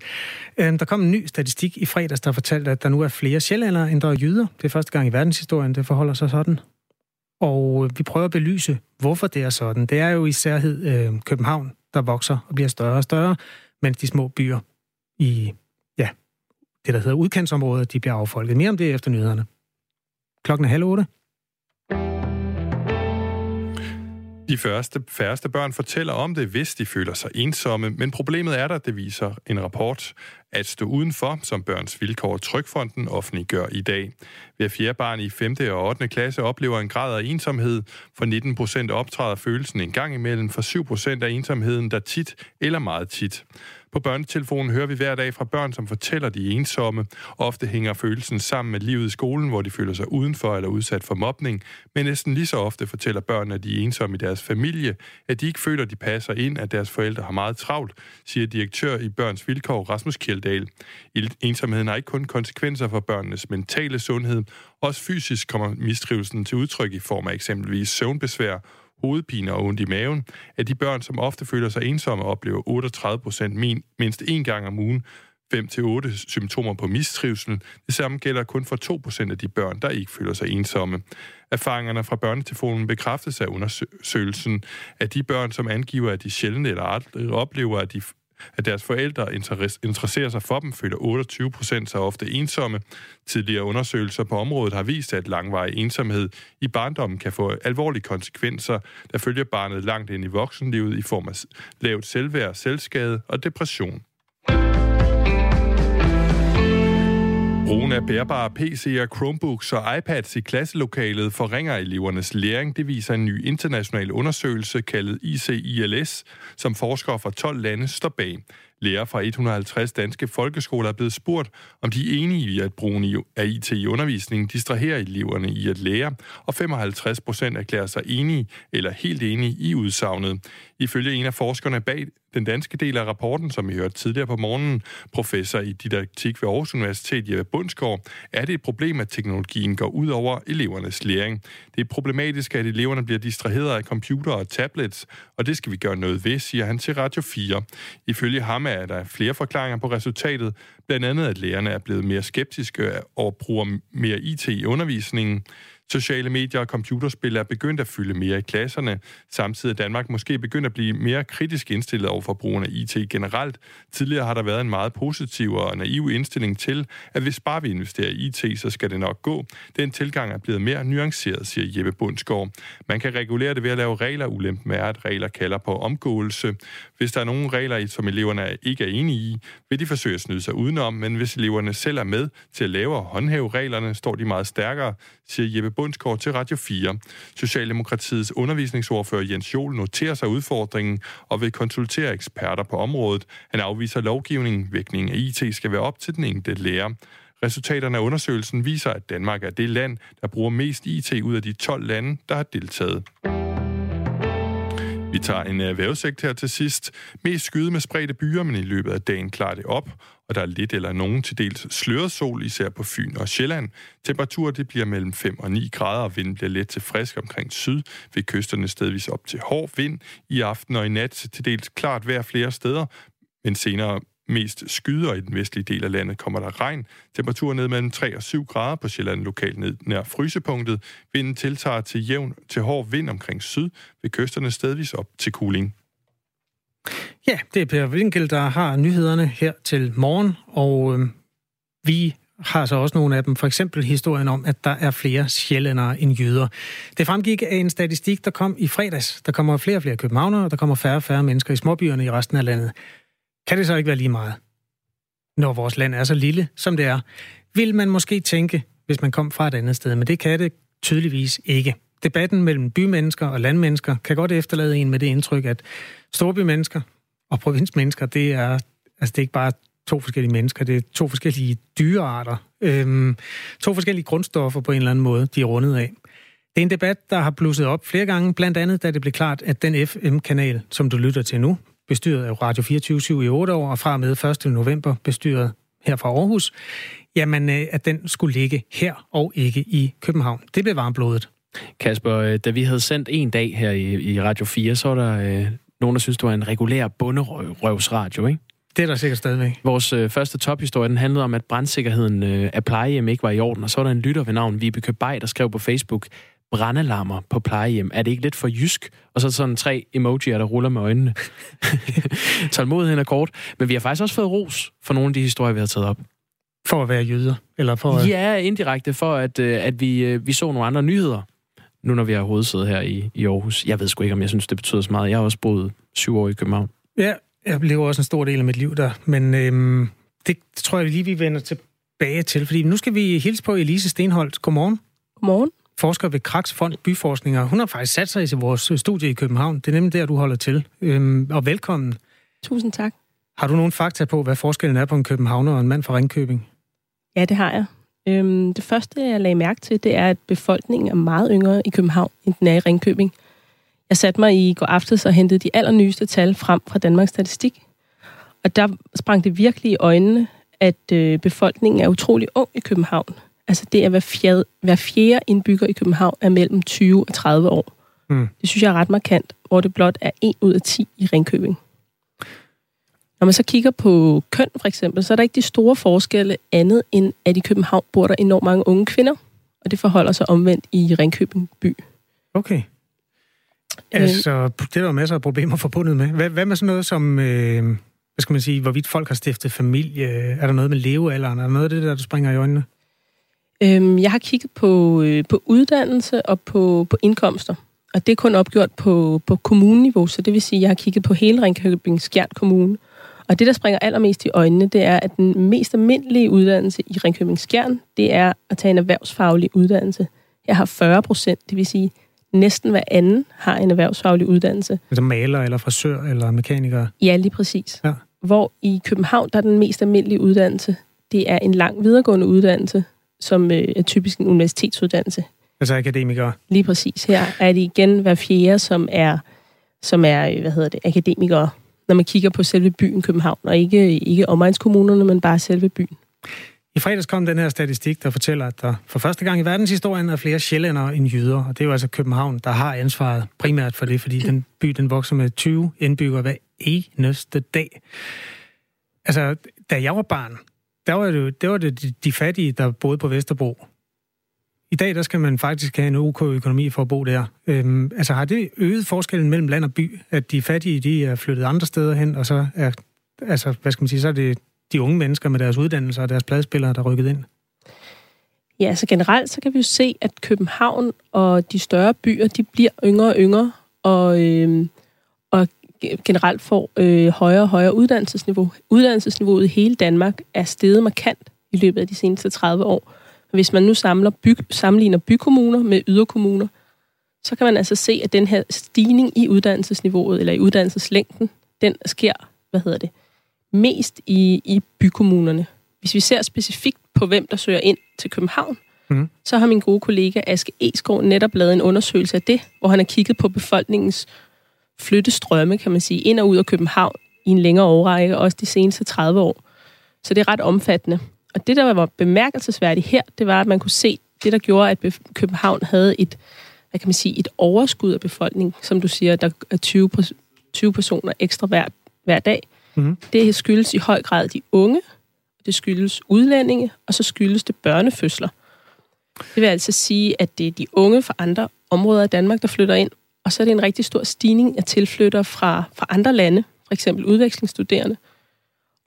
Der kom en ny statistik i fredags, der fortalte, at der nu er flere sjællændere, end der er jyder. Det er første gang i verdenshistorien, det forholder sig sådan. Og vi prøver at belyse, hvorfor det er sådan. Det er jo isærhed København, der vokser og bliver større og større, mens de små byer i det, der hedder udkantsområder, de bliver affolket. Mere om det efter nyhederne. 7:30. De færreste børn fortæller om det, hvis de føler sig ensomme, men problemet er der, det viser en rapport, At stå udenfor, som Børns Vilkår og Trygfonden offentliggør i dag. Hver fjerde barn i 5. og 8. klasse oplever en grad af ensomhed. For 19% optræder følelsen en gang imellem, for 7% af ensomheden, der tit eller meget tit. På Børnetelefonen hører vi hver dag fra børn, som fortæller, de ensomme. Ofte hænger følelsen sammen med livet i skolen, hvor de føler sig udenfor eller udsat for mobning. Men næsten lige så ofte fortæller børn, at de er ensomme i deres familie, at de ikke føler, de passer ind, at deres forældre har meget travlt, siger direktør i Børns Vilkår, Rasmus Jarlov. Ensomheden har ikke kun konsekvenser for børnenes mentale sundhed. Også fysisk kommer mistrivelsen til udtryk i form af eksempelvis søvnbesvær, hovedpine og ondt i maven. Af de børn, som ofte føler sig ensomme, oplever 38% mindst én gang om ugen 5-8 symptomer på mistrivsel. Det samme gælder kun for 2% af de børn, der ikke føler sig ensomme. Erfaringerne fra Børnetelefonen bekræftes af undersøgelsen, at de børn, som angiver, at de sjældent eller aldrig oplever, at deres forældre interesserer sig for dem, føler 28% sig ofte ensomme. Tidligere undersøgelser på området har vist, at langvarig ensomhed i barndommen kan få alvorlige konsekvenser, der følger barnet langt ind i voksenlivet i form af lavt selvværd, selvskade og depression. Brugen af bærbare PC'er, Chromebooks og iPads i klasselokalet forringer elevernes læring. Det viser en ny international undersøgelse kaldet ICILS, som forskere fra 12 lande står bag. Lærere fra 150 danske folkeskoler er blevet spurgt, om de er enige i, at brugen af IT i undervisningen distraherer eleverne i at lære, og 55% erklærer sig enige eller helt enige i udsagnet. Ifølge en af forskerne bag den danske del af rapporten, som vi hørte tidligere på morgenen, professor i didaktik ved Aarhus Universitet, Jeppe Bundsgaard, er det et problem, at teknologien går ud over elevernes læring. Det er problematisk, at eleverne bliver distraheret af computere og tablets, og det skal vi gøre noget ved, siger han til Radio 4. Ifølge ham er der flere forklaringer på resultatet, blandt andet at lærerne er blevet mere skeptiske og bruger mere IT i undervisningen. Sociale medier og computerspil er begyndt at fylde mere i klasserne. Samtidig er Danmark måske begyndt at blive mere kritisk indstillet overfor brugen af IT generelt. Tidligere har der været en meget positiv og naiv indstilling til, at hvis bare vi investerer i IT, så skal det nok gå. Den tilgang er blevet mere nuanceret, siger Jeppe Bundsgaard. Man kan regulere det ved at lave regler. Ulempen er, at regler kalder på omgåelse. Hvis der er nogle regler, som eleverne ikke er enige i, vil de forsøge at snyde sig udenom, men hvis eleverne selv er med til at lave og håndhæve reglerne, står de meget stærkere, siger Jeppe Bundsgaard til Radio 4. Socialdemokratiets undervisningsordfører Jens Joel noterer sig udfordringen og vil konsultere eksperter på området. Han afviser lovgivningen. Vægtningen af IT skal være op til den enkelte lærer. Resultaterne af undersøgelsen viser, at Danmark er det land, der bruger mest IT ud af de 12 lande, der har deltaget. Vi tager en vejrudsigt her til sidst. Mest skyde med spredte byer, men i løbet af dagen klarer det op, og der er lidt eller nogen til dels sløret sol, især på Fyn og Sjælland. Temperaturen det bliver mellem 5 og 9 grader, og vinden bliver let til frisk omkring syd, ved kysterne stedvis op til hård vind. I aften og i nat til dels klart vejr flere steder, men senere mest skyder i den vestlige del af landet kommer der regn. Temperaturen ned mellem 3 og 7 grader på Sjælland, lokalt ned nær frysepunktet. Vinden tiltager til jævn til hård vind omkring syd, ved kysterne stedvis op til kuling. Ja, det er Pierre Winkel, der har nyhederne her til morgen, og vi har så også nogle af dem, for eksempel historien om, at der er flere sjællændere end jyder. Det fremgik af en statistik, der kom i fredags. Der kommer flere og flere københavnere, og der kommer færre og færre mennesker i småbyerne i resten af landet. Kan det så ikke være lige meget, når vores land er så lille, som det er? Vil man måske tænke, hvis man kom fra et andet sted, men det kan det tydeligvis ikke. Debatten mellem bymennesker og landmennesker kan godt efterlade en med det indtryk, at storbymennesker og provinsmennesker, det er ikke bare to forskellige mennesker, det er to forskellige dyrearter. To forskellige grundstoffer på en eller anden måde, de er rundet af. Det er en debat, der har blusset op flere gange, blandt andet da det blev klart, at den FM-kanal, som du lytter til nu, bestyret af Radio 24/7 i 8 år, og fra og med 1. november bestyret her fra Aarhus, jamen at den skulle ligge her og ikke i København. Det blev varmblodet. Kasper, da vi havde sendt en dag her i Radio 4, så var der nogen, der synes det var en regulær bunderøvsradio, ikke? Det er der sikkert stadigvæk. Vores første tophistorie, den handlede om, at brandsikkerheden af plejehjem ikke var i orden, og så var der en lytter ved navn Vibeke Bay, der skrev på Facebook, brandalarmer på plejehjem. Er det ikke lidt for jysk? Og så sådan 3 emojier, der ruller med øjnene. Tålmodigheden er kort. Men vi har faktisk også fået ros for nogle af de historier, vi har taget op. For at være jyder? Eller for at... Ja, indirekte for, at vi så nogle andre nyheder, nu når vi har hovedsædet her i Aarhus. Jeg ved sgu ikke, om jeg synes, det betyder så meget. Jeg har også boet 7 år i København. Ja, jeg lever også en stor del af mit liv der. Men det tror jeg lige, vi vender tilbage til. Fordi nu skal vi hilse på Elise Stenholt. Godmorgen. Godmorgen. Forsker ved Kraks Fond Byforskninger. Hun har faktisk sat sig i vores studie i København. Det er nemlig der, du holder til. Og velkommen. Tusind tak. Har du nogen fakta på, hvad forskellen er på en københavner og en mand fra Ringkøbing? Ja, det har jeg. Det første, jeg lagde mærke til, det er, at befolkningen er meget yngre i København, end den er i Ringkøbing. Jeg satte mig i går aftes og hentede de allernyeste tal frem fra Danmarks Statistik. Og der sprang det virkelig i øjnene, at befolkningen er utrolig ung i København. Altså det er, hver fjerde indbygger i København er mellem 20 og 30 år. Mm. Det synes jeg er ret markant, hvor det blot er 1 ud af 10 i Ringkøbing. Når man så kigger på køn for eksempel, så er der ikke de store forskelle andet end, at i København bor der enormt mange unge kvinder, og det forholder sig omvendt i Ringkøbing by. Okay. Altså, det er jo masser af problemer forbundet med. Hvad med sådan noget som, hvad skal man sige, hvorvidt folk har stiftet familie? Er der noget med levealderen? Er der noget af det der, du springer i øjnene? Jeg har kigget på uddannelse og på indkomster, og det er kun opgjort på kommuneniveau, så det vil sige, at jeg har kigget på hele Ringkøbing-Skjern Kommune. Og det, der springer allermest i øjnene, det er, at den mest almindelige uddannelse i Ringkøbing-Skjern, det er at tage en erhvervsfaglig uddannelse. Jeg har 40%, det vil sige, næsten hver anden har en erhvervsfaglig uddannelse. Altså maler eller frisør eller mekaniker? Ja, lige præcis. Ja. Hvor i København, der er den mest almindelige uddannelse, det er en lang videregående uddannelse, som er typisk en universitetsuddannelse. Altså akademikere? Lige præcis. Her er det igen hver fjerde, som er akademikere, når man kigger på selve byen København, og ikke omegnskommunerne, men bare selve byen. I fredags kom den her statistik, der fortæller, at der for første gang i verdenshistorien er flere sjællændere end jyder, og det er jo altså København, der har ansvaret primært for det, fordi den by, den vokser med 20 indbyggere hver eneste dag. Altså, da jeg var barn, der var det de fattige, der boede på Vesterbro. I dag, der skal man faktisk have en OK økonomi for at bo der. Altså, har det øget forskellen mellem land og by, at de fattige, de er flyttet andre steder hen, og så er, altså, hvad skal man sige, så er det de unge mennesker med deres uddannelser og deres pladespillere, der er rykket ind? Ja, så altså generelt, så kan vi jo se, at København og de større byer, de bliver yngre og yngre, og generelt får højere og højere uddannelsesniveau. Uddannelsesniveauet i hele Danmark er steget markant i løbet af de seneste 30 år. Hvis man nu sammenligner bykommuner med yderkommuner, så kan man altså se, at den her stigning i uddannelsesniveauet, eller i uddannelseslængden, den sker, mest i bykommunerne. Hvis vi ser specifikt på, hvem der søger ind til København, så har min gode kollega Aske Esgaard netop lavet en undersøgelse af det, hvor han har kigget på befolkningens flyttestrømme, kan man sige, ind og ud af København i en længere årrække, også de seneste 30 år. Så det er ret omfattende. Og det, der var bemærkelsesværdigt her, det var, at man kunne se det, der gjorde, at København havde et overskud af befolkningen, som du siger, der er 20 personer ekstra hver dag. Mm-hmm. Det skyldes i høj grad de unge, det skyldes udlændinge, og så skyldes det børnefødsler. Det vil altså sige, at det er de unge fra andre områder af Danmark, der flytter ind, og så er det en rigtig stor stigning af tilflyttere fra andre lande, for eksempel udvekslingsstuderende.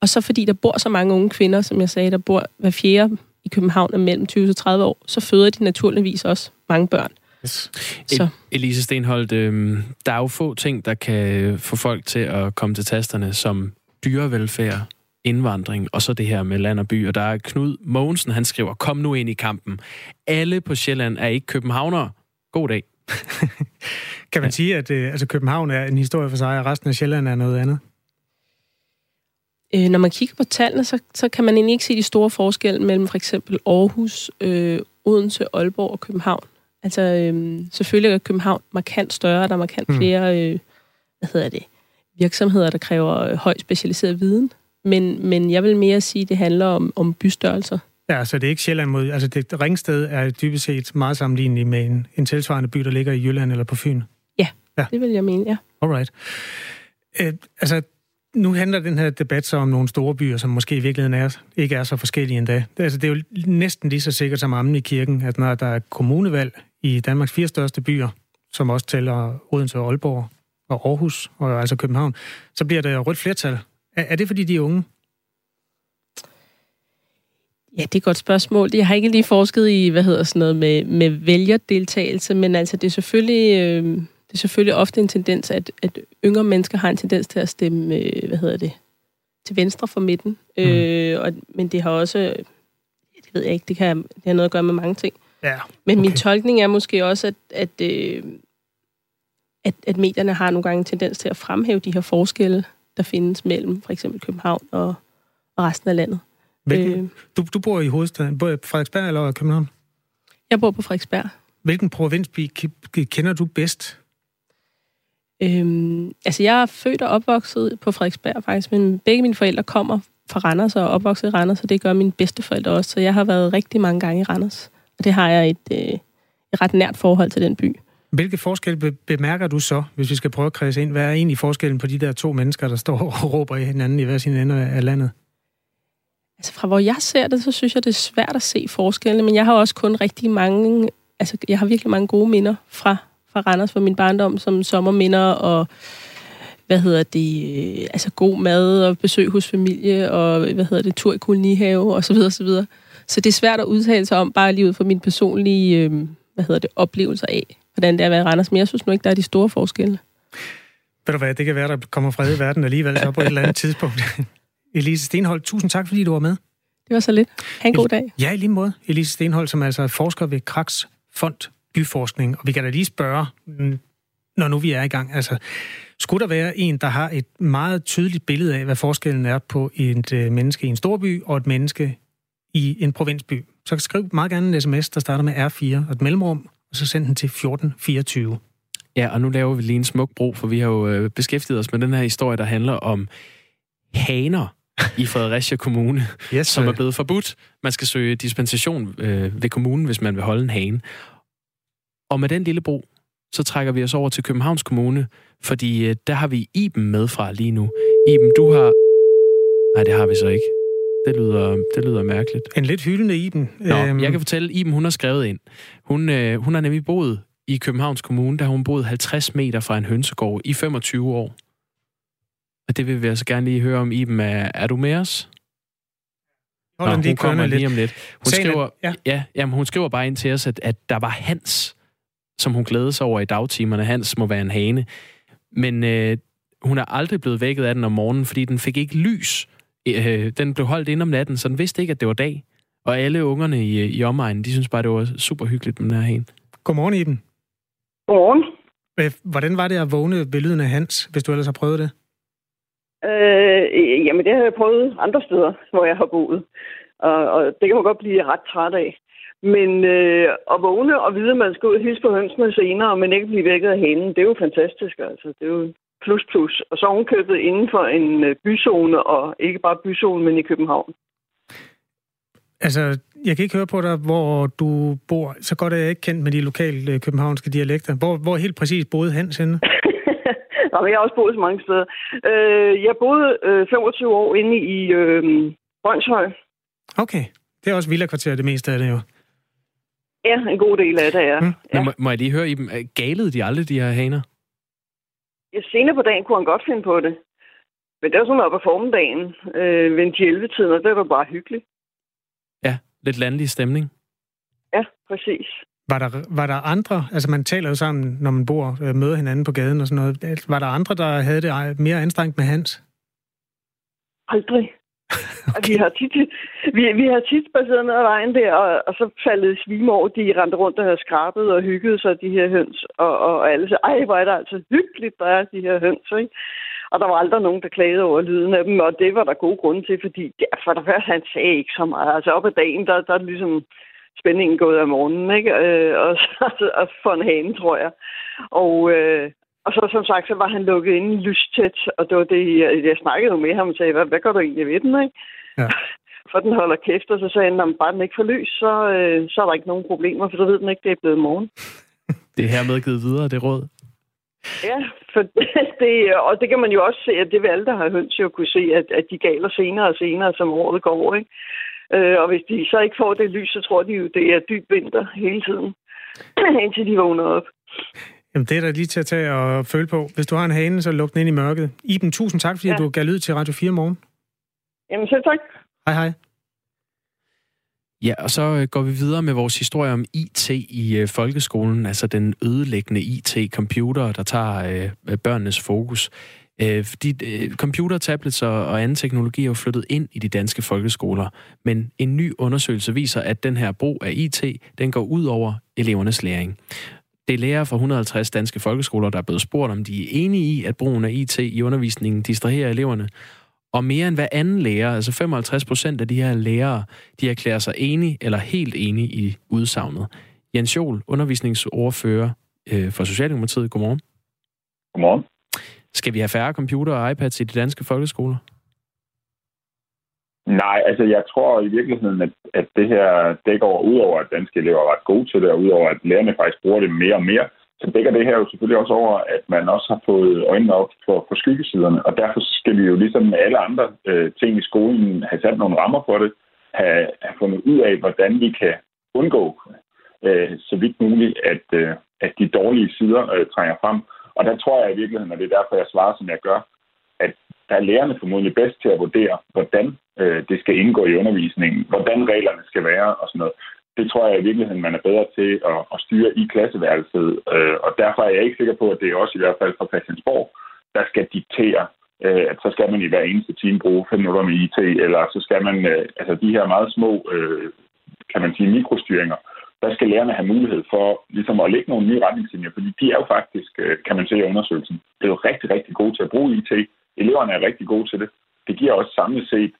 Og så fordi der bor så mange unge kvinder, som jeg sagde, der bor hver fjerde i København er mellem 20 og 30 år, så føder de naturligvis også mange børn. Yes. Så. Elise Stenholt, der er jo få ting, der kan få folk til at komme til tasterne, som dyrevelfærd, indvandring og så det her med land og by. Og der er Knud Mogensen, han skriver, kom nu ind i kampen. Alle på Sjælland er ikke københavnere. God dag. Kan man sige, at København er en historie for sig, og resten af Sjælland er noget andet? Når man kigger på tallene, så kan man egentlig ikke se de store forskelle mellem for eksempel Aarhus, Odense, Aalborg og København. Altså selvfølgelig er København markant større, der er markant flere virksomheder, der kræver højt specialiseret viden. Men jeg vil mere sige, at det handler om bystørrelser. Ja, så det er ikke Sjælland mod... Altså, det Ringsted er dybest set meget sammenlignelig med en tilsvarende by, der ligger i Jylland eller på Fyn. Ja, det vil jeg mene, ja. Alright. Altså, nu handler den her debat så om nogle store byer, som måske i virkeligheden ikke er så forskellige endda. Altså, det er jo næsten lige så sikkert som ammen i kirken, at når der er kommunevalg i Danmarks 4 største byer, som også tæller Odense og Aalborg og Aarhus og altså København, så bliver der rødt flertal. Er det fordi, de er unge? Ja, det er et godt spørgsmål. Jeg har ikke lige forsket i, med vælgerdeltagelse, men altså, det er selvfølgelig... Det er selvfølgelig ofte en tendens, at yngre mennesker har en tendens til at stemme, til venstre for midten. Mm. Men det har også, det ved jeg ikke, det har noget at gøre med mange ting. Ja, okay. Men min tolkning er måske også, at medierne har nogle gange en tendens til at fremhæve de her forskelle, der findes mellem for eksempel København og resten af landet. Du bor i hovedstaden, bor i Frederiksberg eller København? Jeg bor på Frederiksberg. Hvilken provinsby kender du bedst? Altså, jeg er født og opvokset på Frederiksberg faktisk, men begge mine forældre kommer fra Randers og er opvokset i Randers, og det gør mine bedsteforældre også, så jeg har været rigtig mange gange i Randers, og det har jeg et ret nært forhold til den by. Hvilke forskel bemærker du så, hvis vi skal prøve at kredse ind? Hvad er egentlig forskellen på de der 2 mennesker, der står og råber i hinanden i hver sin ende af landet? Altså, fra hvor jeg ser det, så synes jeg, det er svært at se forskellene, men jeg har også kun rigtig mange... Altså, jeg har virkelig mange gode minder fra Randers, fra min barndom, som sommerminder og, altså god mad og besøg hos familie og, tur i kolonihave og så videre, så videre. Så det er svært at udtale sig om, bare lige ud fra min personlige, oplevelser af, hvordan det er at være i Randers. Men jeg synes nu ikke, der er de store forskelle. Ved du hvad, det kan være, der kommer fred i verden alligevel så på et eller andet tidspunkt. Elise Stenholt, tusind tak, fordi du var med. Det var så lidt. Ha' en god dag. Ja, i lige måde. Elise Stenholt, som er altså forsker ved Kraks Fond Byforskning. Og vi kan da lige spørge, når nu vi er i gang, altså, skulle der være en, der har et meget tydeligt billede af, hvad forskellen er på et menneske i en storby og et menneske i en provinsby, så skriv meget gerne en sms, der starter med R4 og et mellemrum, og så send den til 1424. Ja, og nu laver vi lige en smuk bro, for vi har jo beskæftiget os med den her historie, der handler om haner i Fredericia Kommune, yes, som er blevet forbudt. Man skal søge dispensation ved kommunen, hvis man vil holde en hane. Og med den lille bro, så trækker vi os over til Københavns Kommune, fordi der har vi Iben med fra lige nu. Iben, du har... Nej, det har vi så ikke. Det lyder mærkeligt. En lidt hyldende Iben. Nå, jeg kan fortælle, Iben, hun har skrevet ind. Hun har nemlig boet i Københavns Kommune, der hun boet 50 meter fra en hønsegård i 25 år. Og det vil vi altså gerne lige høre om, Iben. Er du med os? Nå, hun kommer lige om lidt. Hun skriver, hun skriver bare ind til os, at der var Hans, som hun glædede sig over i dagtimerne. Hans må være en hane. Men hun er aldrig blevet vækket af den om morgenen, fordi den fik ikke lys. Den blev holdt ind om natten, så den vidste ikke, at det var dag. Og alle ungerne i omegnen, de synes bare, det var super hyggeligt med den her hane. Godmorgen, Iben. Godmorgen. Hvordan var det at vågne ved lyden af Hans, hvis du ellers har prøvet det? Jamen, det har jeg prøvet andre steder, hvor jeg har boet. Og det kan man godt blive ret træt af. Men at vågne og vide, at man skal ud og hilse på hønsene senere, og man ikke bliver vækket af hanen, det er jo fantastisk. Altså, det er jo plus. Og så ovenkøbet inden for en byzone, og ikke bare byzone, men i København. Altså, jeg kan ikke høre på dig, hvor du bor. Så godt er jeg ikke kendt med de lokale københavnske dialekter. Hvor helt præcis boede Hans henne? Og jeg har også boet så mange steder. Jeg boede 25 år inde i Brønshøj. Okay. Det er også villakvarter, det meste af det jo. Ja, en god del af det, ja. Ja. Må jeg lige høre, Iben, galede de aldrig, de her haner? Ja, senere på dagen kunne han godt finde på det. Men det var sådan op ad formiddagen, ved en 11-tiden, og det var bare hyggeligt. Ja, lidt landlig stemning. Ja, præcis. Var der andre, altså man taler jo sammen, når man bor, møder hinanden på gaden og sådan noget. Var der andre, der havde det mere anstrengt med Hans? Aldrig. Okay. Altså, vi har tit baseret ned ad vejen der, og så faldet svime over, de rendte rundt og havde skrabet og hyggede sig, de her høns. Og alle sagde, ej, hvor er det altså hyggeligt, der er de her høns, ikke? Og der var aldrig nogen, der klagede over lyden af dem, og det var der gode grunde til, fordi for det første, han sagde ikke så meget. Altså op ad dagen, der er det ligesom... spændingen gået af morgenen, ikke? Og for en hane, tror jeg. Og så som sagt, så var han lukket inde lystæt, og det var det, jeg snakkede med ham og sagde, hvad gør du egentlig ved den, ikke? Ja. for den holder kæft, og så sagde han, at bare den ikke får lys, så er der ikke nogen problemer, for så ved den ikke, det er blevet morgen. Det er hermed givet videre, det råd. Ja, for det, og det kan man jo også se, at det vil alle, der har høns, jo kunne se, at de galer senere og senere, som året går, ikke? Og hvis de så ikke får det lys, så tror de jo, det er dyb vinter hele tiden, indtil de vågner op. Jamen, det er da lige til at tage og føle på. Hvis du har en hane, så luk den ind i mørket. Iben, tusind tak, fordi du gav lyd til Radio 4 morgen. Jamen, selv tak. Hej, hej. Ja, og så går vi videre med vores historie om IT i folkeskolen, altså den ødelæggende IT-computer, der tager børnenes fokus. Fordi computer, tablets og anden teknologi er jo flyttet ind i de danske folkeskoler, men en ny undersøgelse viser, at den her brug af IT, den går ud over elevernes læring. Det er lærere fra 150 danske folkeskoler, der er blevet spurgt, om de er enige i, at brugen af IT i undervisningen distraherer eleverne. Og mere end hver anden lærer, altså 55% af de her lærere, de erklærer sig enige eller helt enige i udsagnet. Jens Joel, undervisningsordfører for Socialdemokratiet. Godmorgen. Godmorgen. Skal vi have færre computer og iPads i de danske folkeskoler? Nej, altså jeg tror i virkeligheden, at det her dækker over, udover at danske elever er ret gode til det, og udover at lærerne faktisk bruger det mere og mere, så dækker det her jo selvfølgelig også over, at man også har fået øjnene op for skyggesiderne, og derfor skal vi jo ligesom alle andre ting i skolen have sat nogle rammer for det, have fundet ud af, hvordan vi kan undgå så vidt muligt, at de dårlige sider trænger frem. Og der tror jeg i virkeligheden, og det er derfor, jeg svarer, som jeg gør, at der er lærerne formodentlig bedst til at vurdere, hvordan det skal indgå i undervisningen, hvordan reglerne skal være og sådan noget. Det tror jeg i virkeligheden, man er bedre til at styre i klasseværelset. Og derfor er jeg ikke sikker på, at det er også i hvert fald fra Christiansborg, der skal diktere, at så skal man i hver eneste time bruge 5 minutter med IT, eller så skal man, altså de her meget små, kan man sige, mikrostyringer, der skal lærerne have mulighed for ligesom at lægge nogle nye retningslinjer, fordi de er jo faktisk, kan man se i undersøgelsen, blevet rigtig, rigtig gode til at bruge IT. Eleverne er rigtig gode til det. Det giver også samlet set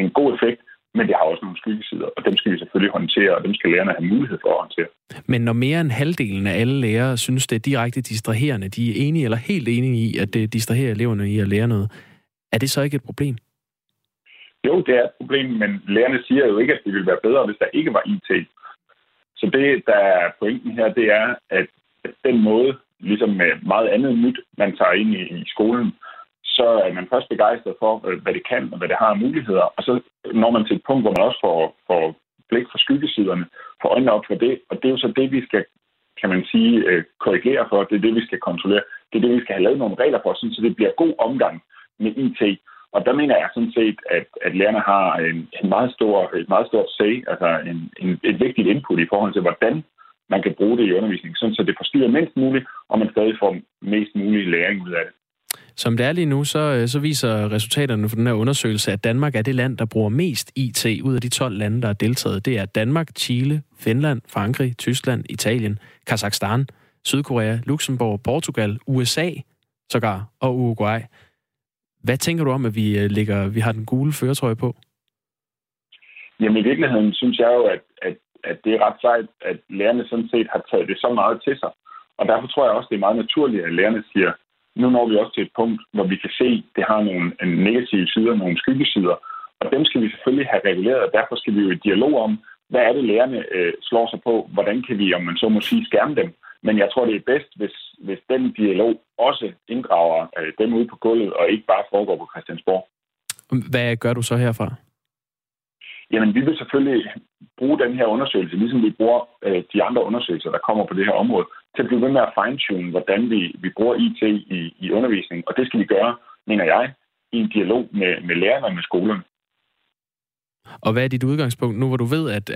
en god effekt, men det har også nogle skyggesider, og dem skal vi selvfølgelig håndtere, og dem skal lærerne have mulighed for at håndtere. Men når mere end halvdelen af alle lærere synes, det er direkte distraherende, de er enige eller helt enige i, at det distraherer eleverne i at lære noget, er det så ikke et problem? Jo, det er et problem, men lærerne siger jo ikke, at det ville være bedre, hvis der ikke var IT. Så det, der er pointen her, det er, at den måde, ligesom med meget andet nyt, man tager ind i skolen, så er man først begejstret for, hvad det kan og hvad det har af muligheder. Og så når man til et punkt, hvor man også får blik for skyggesiderne, får øjnene op for det. Og det er jo så det, vi skal, kan man sige, korrigere for. Det er det, vi skal kontrollere. Det er det, vi skal have lavet nogle regler for, så det bliver god omgang med IT. Og der mener jeg sådan set, at lærerne har et meget stort say, altså et vigtigt input i forhold til, hvordan man kan bruge det i undervisningen, sådan så det forstyrrer mindst muligt, og man stadig får mest mulig læring ud af det. Som det er lige nu, så viser resultaterne fra den her undersøgelse, at Danmark er det land, der bruger mest IT ud af de 12 lande, der har deltaget. Det er Danmark, Chile, Finland, Frankrig, Tyskland, Italien, Kazakhstan, Sydkorea, Luxembourg, Portugal, USA sågar og Uruguay. Hvad tænker du om, at vi har den gule førertrøje på? Jamen i virkeligheden synes jeg jo, at det er ret sejt, at lærerne sådan set har taget det så meget til sig. Og derfor tror jeg også, det er meget naturligt, at lærerne siger, nu når vi også til et punkt, hvor vi kan se, at det har nogle negative sider, nogle skyggesider, og dem skal vi selvfølgelig have reguleret, og derfor skal vi jo i dialog om, hvad er det, lærerne slår sig på, hvordan kan vi, om man så må sige, skærme dem. Men jeg tror, det er bedst, hvis den dialog også inddrager dem ude på gulvet, og ikke bare foregår på Christiansborg. Hvad gør du så herfra? Jamen, vi vil selvfølgelig bruge den her undersøgelse, ligesom vi bruger de andre undersøgelser, der kommer på det her område, til at blive ved med at fine-tune, hvordan vi bruger IT i undervisningen. Og det skal vi gøre, mener jeg, i en dialog med lærerne og med skolerne. Og hvad er dit udgangspunkt nu, hvor du ved,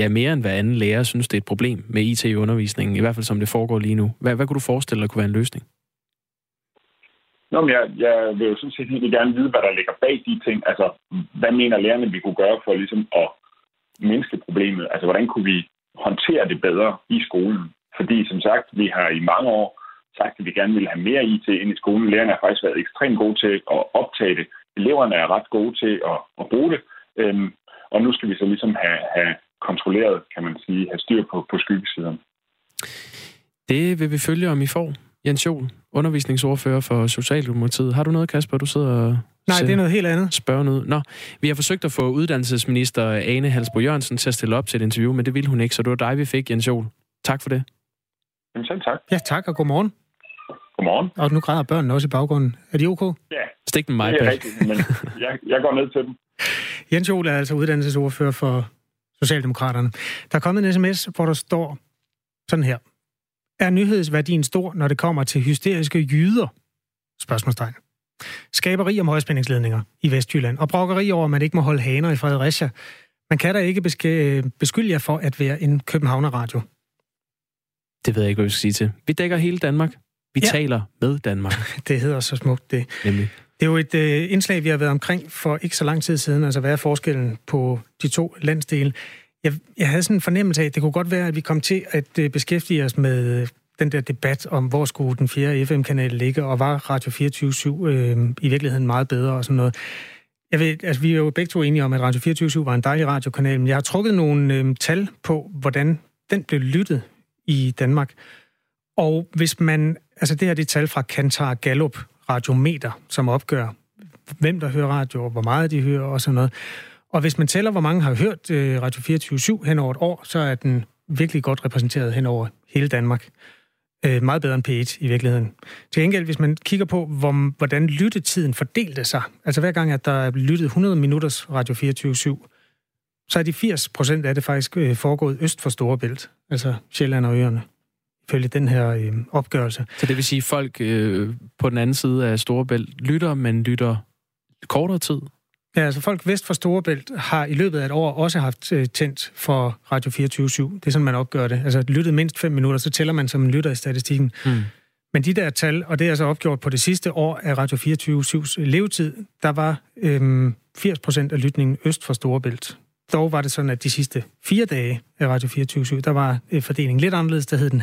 at mere end hver anden lærer synes, det er et problem med IT i undervisningen, i hvert fald som det foregår lige nu? Hvad kunne du forestille dig kunne være en løsning? Nå, men jeg vil jo sådan set helt gerne vide, hvad der ligger bag de ting. Altså, hvad mener lærerne, vi kunne gøre for ligesom at mindske problemet? Altså, hvordan kunne vi håndtere det bedre i skolen? Fordi, som sagt, vi har i mange år sagt, at vi gerne ville have mere IT ind i skolen. Lærerne har faktisk været ekstremt gode til at optage det. Eleverne er ret gode til at bruge det. Og nu skal vi så ligesom have kontrolleret, kan man sige, have styr på skyggesiderne. Det vil vi følge, om I får. Jens Joel, undervisningsordfører for Socialdemokratiet. Har du noget, Kasper? Du sidder og... Nej, det er noget helt andet. Spørg noget. Nå, vi har forsøgt at få uddannelsesminister Ane Halsbo-Jørgensen til at stille op til et interview, men det ville hun ikke, så det var dig, vi fik, Jens Joel. Tak for det. Jamen selv tak. Ja, tak, og godmorgen. Godmorgen. Og nu græder børnene også i baggrunden. Er de ok? Ja. Stik dem mig, det er rigtigt, men jeg går ned til dem. Jens Joel er altså uddannelsesordfører for Socialdemokraterne. Der er kommet en sms, hvor der står sådan her. Er nyhedsværdien stor, når det kommer til hysteriske jyder? Spørgsmålstegn. Skaberi om højspændingsledninger i Vestjylland, og brokkeri over, at man ikke må holde haner i Fredericia. Man kan da ikke beskylde jer for at være en københavnerradio. Det ved jeg ikke, hvad jeg skal sige til. Vi dækker hele Danmark. Vi taler med Danmark. Det hedder så smukt, det. Nemlig. Det er jo et indslag, vi har været omkring for ikke så lang tid siden. Altså, hvad er forskellen på de to landsdele? Jeg havde sådan en fornemmelse af, at det kunne godt være, at vi kom til at beskæftige os med den der debat om, hvor skulle den 4. FM-kanal ligge, og var Radio 24/7 i virkeligheden meget bedre og sådan noget. Vi er jo begge to enige om, at Radio 24/7 var en dejlig radiokanal, men jeg har trukket nogle tal på, hvordan den blev lyttet i Danmark. Og hvis man... Altså, det her det er tal fra Kantar Gallup Radiometer, som opgør, hvem der hører radio, og hvor meget de hører og sådan noget. Og hvis man tæller, hvor mange har hørt Radio 24/7 hen over et år, så er den virkelig godt repræsenteret hen over hele Danmark. Meget bedre end P1 i virkeligheden. Til gengæld, hvis man kigger på, hvordan lyttetiden fordelte sig, altså hver gang, at der er lyttet 100 minutters Radio 24/7, så er de 80% af det faktisk foregået øst for Storebælt, altså Sjælland og øerne, følge den her opgørelse. Så det vil sige, at folk på den anden side af Storebælt lytter, men lytter kortere tid? Ja, altså folk vest for Storebælt har i løbet af et år også haft tændt for Radio 24/7. Det er sådan, man opgør det. Altså lyttet mindst 5 minutter, så tæller man som en lytter i statistikken. Mm. Men de der tal, og det er altså opgjort på det sidste år af Radio 24/7's levetid, der var 80% af lytningen øst for Storebælt. Dog var det sådan, at de sidste 4 dage af Radio 24/7, der var fordelingen lidt anderledes. Der hed den 70-30.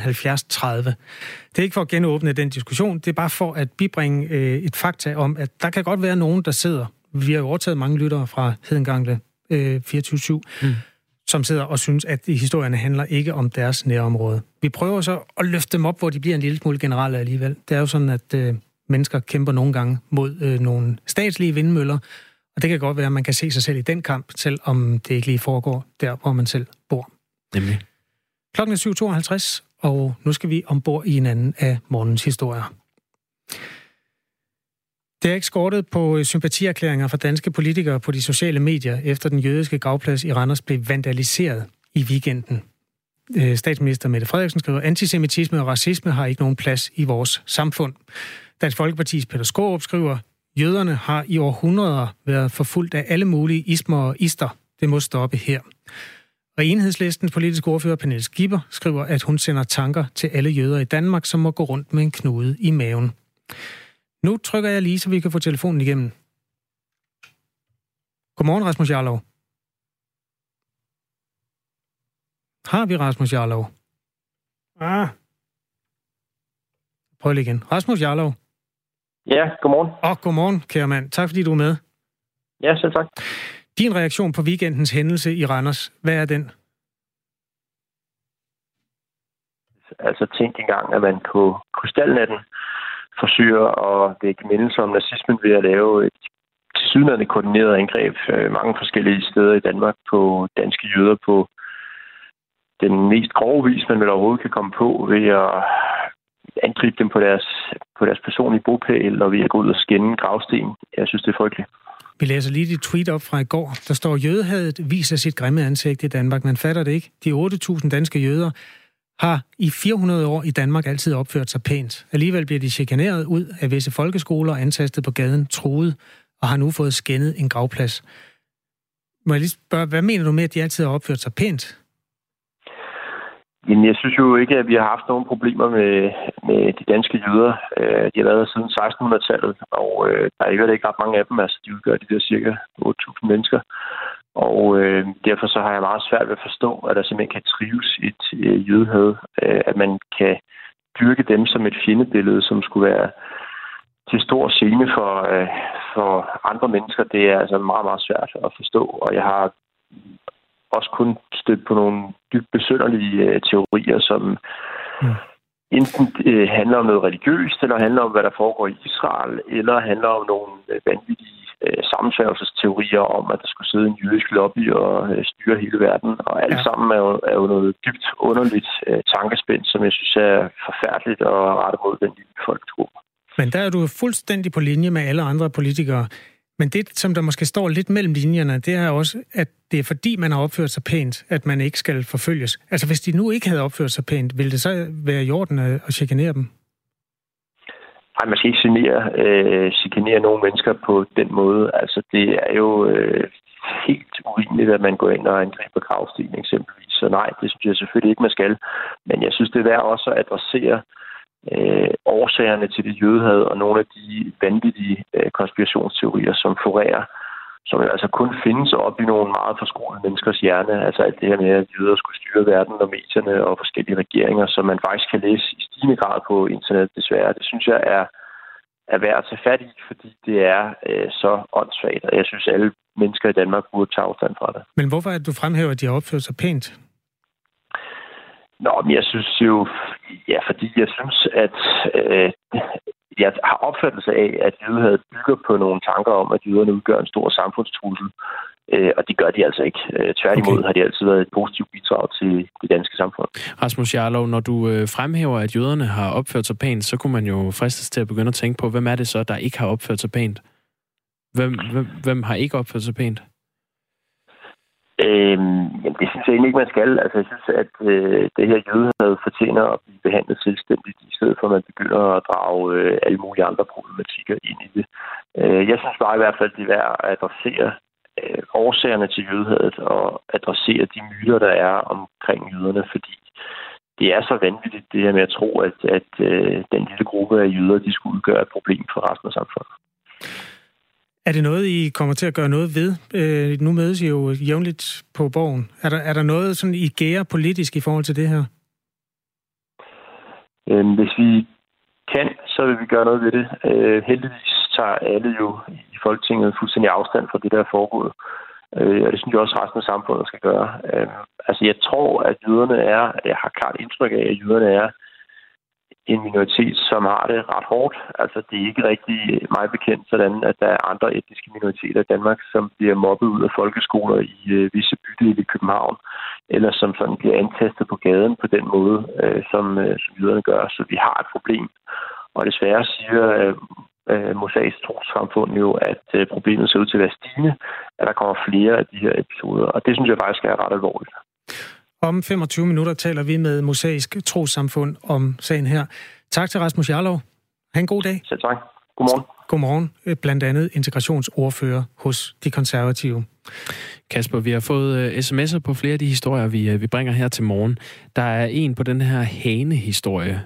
Det er ikke for at genåbne den diskussion, det er bare for at bibringe et fakta om, at der kan godt være nogen, der sidder. Vi har jo overtaget mange lyttere fra Hedengangle 24/7, som sidder og synes, at historierne handler ikke om deres nærområde. Vi prøver så at løfte dem op, hvor de bliver en lille smule generelle alligevel. Det er jo sådan, at mennesker kæmper nogle gange mod nogle statslige vindmøller, og det kan godt være, at man kan se sig selv i den kamp, selvom det ikke lige foregår der, hvor man selv bor. Nemlig. Klokken er 7:52, og nu skal vi ombord i en anden af morgens historier. Det er ikke skortet på sympatierklæringer fra danske politikere på de sociale medier, efter den jødiske gravplads i Randers blev vandaliseret i weekenden. Statsminister Mette Frederiksen skriver, antisemitisme og racisme har ikke nogen plads i vores samfund. Dansk Folkepartis Peter Skaarup skriver, jøderne har i århundreder været forfulgt af alle mulige ismer og ister. Det må stoppe her. Og Enhedslistens politiske ordfører Pernille Skipper skriver, at hun sender tanker til alle jøder i Danmark, som må gå rundt med en knude i maven. Nu trykker jeg lige, så vi kan få telefonen igennem. Godmorgen, Rasmus Jarlov. Har vi Rasmus Jarlov? Prøv lige igen. Rasmus Jarlov. Ja, godmorgen. Og godmorgen, kære mand. Tak fordi du er med. Ja, selv tak. Din reaktion på weekendens hændelse i Randers, hvad er den? Altså tænk engang, at man på Krystalnatten forsøger at vække mindelser om nazismen ved at lave et tilsyneladende koordineret angreb mange forskellige steder i Danmark på danske jøder på den mest grove vis, man vel overhovedet kan komme på ved at angribe dem på deres personlige bopæl, og vi er gået ud og skænde gravsten. Jeg synes, det er frygteligt. Vi læser lige dit tweet op fra i går. Der står, jødehadet viser sit grimme ansigt i Danmark. Man fatter det ikke. De 8.000 danske jøder har i 400 år i Danmark altid opført sig pænt. Alligevel bliver de chikaneret ud af visse folkeskoler, antastet på gaden, truet, og har nu fået skændet en gravplads. Må jeg lige spørge, hvad mener du med, at de altid har opført sig pænt? Men jeg synes jo ikke, at vi har haft nogen problemer med de danske jøder. De har været der siden 1600-tallet, og der er jo ikke ret mange af dem. Altså, de udgør de der cirka 8.000 mennesker. Og derfor så har jeg meget svært ved at forstå, at der simpelthen kan trives et jødehad. At man kan dyrke dem som et fjendebillede, som skulle være til stor gene for andre mennesker. Det er altså meget, meget svært at forstå, og jeg har også kun stødt på nogle dybt besynderlige teorier, som enten handler om noget religiøst, eller handler om, hvad der foregår i Israel, eller handler om nogle vanvittige sammensværgelsesteorier om, at der skulle sidde en jødisk lobby og styre hele verden. Og alt sammen er jo noget dybt underligt tankespænd, som jeg synes er forfærdeligt og rettet mod den lille folkegruppe. Men der er du fuldstændig på linje med alle andre politikere. Men det, som der måske står lidt mellem linjerne, det er også, at det er fordi, man har opført sig pænt, at man ikke skal forfølges. Altså, hvis de nu ikke havde opført sig pænt, ville det så være i orden at chikanere dem? Nej, man skal ikke chikanere nogle mennesker på den måde. Altså, det er jo helt urimeligt, at man går ind og angriber gravsten eksempelvis. Så nej, det synes jeg selvfølgelig ikke, man skal. Men jeg synes, det er værd også at adressere årsagerne til det jødehad og nogle af de vanvittige konspirationsteorier, som florerer, som altså kun findes op i nogle meget forskruede menneskers hjerne. Altså alt det her med, at jøder skulle styre verden og medierne og forskellige regeringer, som man faktisk kan læse i stigende grad på internet desværre. Det synes jeg er værd at tage fat i, fordi det er så åndssvagt, og jeg synes, alle mennesker i Danmark burde tage afstand fra det. Men hvorfor er det, du fremhæver, at de har opført sig pænt? Nå, men jeg synes jo, fordi jeg synes, at jeg har opfattelse af, at jødehadet bygger på nogle tanker om, at jøderne udgør en stor samfundstrussel, og det gør de altså ikke. Tværtimod har de altid været et positivt bidrag til det danske samfund. Rasmus Jarlov, når du fremhæver, at jøderne har opført sig pænt, så kunne man jo fristes til at begynde at tænke på, hvem er det så, der ikke har opført sig pænt? Hvem har ikke opført sig pænt? Jamen, det synes jeg egentlig ikke, man skal. Altså, jeg synes, at det her jødehad fortjener at blive behandlet selvstændigt, i stedet for, at man begynder at drage alle mulige andre problematikker ind i det. Jeg synes bare i hvert fald, det er værd at adressere årsagerne til jødehadet og adressere de myter, der er omkring jøderne, fordi det er så vanvittigt, det her med at tro, at den lille gruppe af jøder, de skulle udgøre et problem for resten af samfundet. Er det noget, I kommer til at gøre noget ved? Nu mødes I jo jævnligt på Borgen. Er der noget, sådan, I gærer politisk i forhold til det her? Hvis vi kan, så vil vi gøre noget ved det. Heldigvis tager alle jo i Folketinget fuldstændig afstand fra det, der er foregået. Og det synes jeg også, resten af samfundet skal gøre. Altså, jeg tror, at jøderne jeg har klart indtryk af, at jøderne er en minoritet, som har det ret hårdt. Altså, det er ikke rigtig meget bekendt sådan, at der er andre etniske minoriteter i Danmark, som bliver mobbet ud af folkeskoler i visse bydele i København, eller som sådan bliver antastet på gaden på den måde, som jøderne gør. Så vi har et problem. Og desværre siger Mosaiske Trossamfund jo, at problemet ser ud til at være stigende, at der kommer flere af de her episoder. Og det synes jeg faktisk er ret alvorligt. Om 25 minutter taler vi med Mosaisk Trossamfund om sagen her. Tak til Rasmus Jarlov. Ha' en god dag. Selv tak. Godmorgen. Godmorgen. Blandt andet integrationsordfører hos De Konservative. Kasper, vi har fået sms'er på flere af de historier, vi bringer her til morgen. Der er en på den her hanehistorie,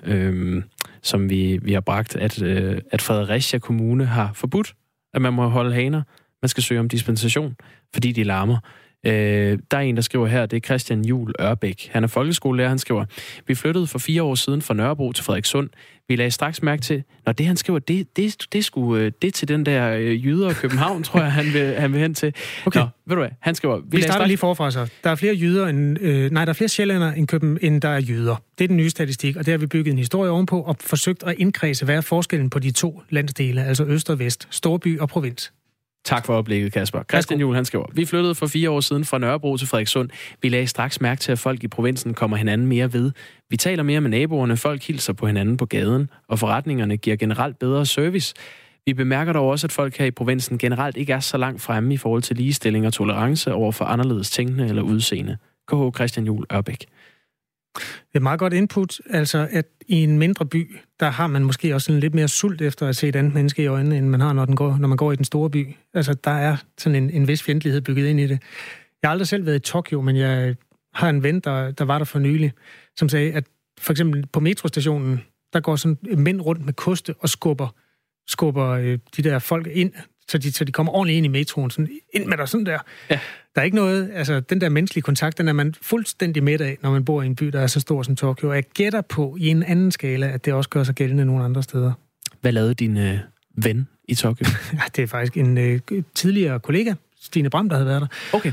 som vi har bragt, at Fredericia Kommune har forbudt, at man må holde haner. Man skal søge om dispensation, fordi de larmer. Der er en, der skriver her, det er Christian Juhl Ørbæk. Han er folkeskolelærer, han skriver: Vi flyttede for 4 år siden fra Nørrebro til Frederikssund. Vi lagde straks mærke til, når det han skriver, det til den der jyder i København, tror jeg, han vil hen til. Okay. Nå, ved du hvad, han skriver... Vi starter lige forfra så. Der er flere jyder der er flere sjællænder end der er jyder. Det er den nye statistik, og der har vi bygget en historie ovenpå og forsøgt at indkredse, hvad er forskellen på de 2 landsdele, altså øst og vest, storby og provins. Tak for oplægget, Kasper. Christian Juhl, han skriver: Vi flyttede for 4 år siden fra Nørrebro til Frederikssund. Vi lagde straks mærke til, at folk i provinsen kommer hinanden mere ved. Vi taler mere med naboerne, folk hilser på hinanden på gaden, og forretningerne giver generelt bedre service. Vi bemærker dog også, at folk her i provinsen generelt ikke er så langt fremme i forhold til ligestilling og tolerance over for anderledes tænkende eller udseende. KH Christian Juhl Ørbæk. Det er meget godt input, altså at i en mindre by, der har man måske også sådan lidt mere sult efter at se et andet menneske i øjnene, end man har, når man går i den store by. Altså, der er sådan en vis fjendtlighed bygget ind i det. Jeg har aldrig selv været i Tokyo, men jeg har en ven, der var der for nylig, som sagde, at for eksempel på metrostationen, der går sådan mænd rundt med koste og skubber de der folk ind, så de kommer ordentligt ind i metroen, sådan ind med dig, sådan der. Ja. Der er ikke noget, altså den der menneskelige kontakt, den er man fuldstændig midt af, når man bor i en by, der er så stor som Tokyo. Og jeg gætter på i en anden skala, at det også gør sig gældende nogle andre steder. Hvad lavede din ven i Tokyo? Ja, det er faktisk en tidligere kollega, Stine Bram, der havde været der. Okay.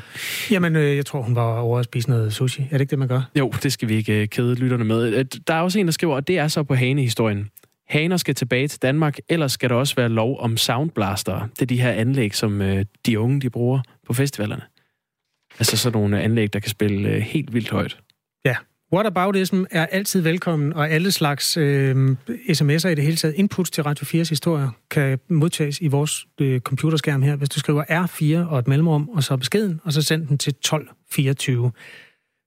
Jamen, jeg tror, hun var over at spise noget sushi. Er det ikke det, man gør? Jo, det skal vi ikke kede lytterne med. Der er også en, der skriver, og det er så på hanehistorien. Haner skal tilbage til Danmark, ellers skal der også være lov om soundblastere. Det er de her anlæg, som de unge de bruger på festivalerne. Altså sådan nogle anlæg, der kan spille helt vildt højt. Ja. Whataboutism er altid velkommen, og alle slags sms'er i det hele taget, inputs til Radio 4's historier, kan modtages i vores computerskærm her, hvis du skriver R4 og et mellemrum, og så beskeden, og så send den til 1224.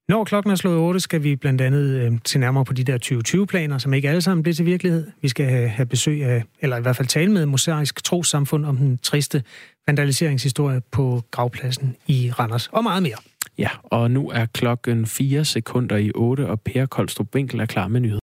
Når klokken er slået 8, skal vi blandt andet til nærmere på de der 2020-planer, som ikke alle sammen bliver til virkelighed. Vi skal have besøg af, eller i hvert fald tale med Mosaiske Trossamfund om den triste vandaliseringshistorie på gravpladsen i Randers, og meget mere. Ja, og nu er klokken 4 sekunder i 8, og Per Koldstrup Winkel er klar med nyheder.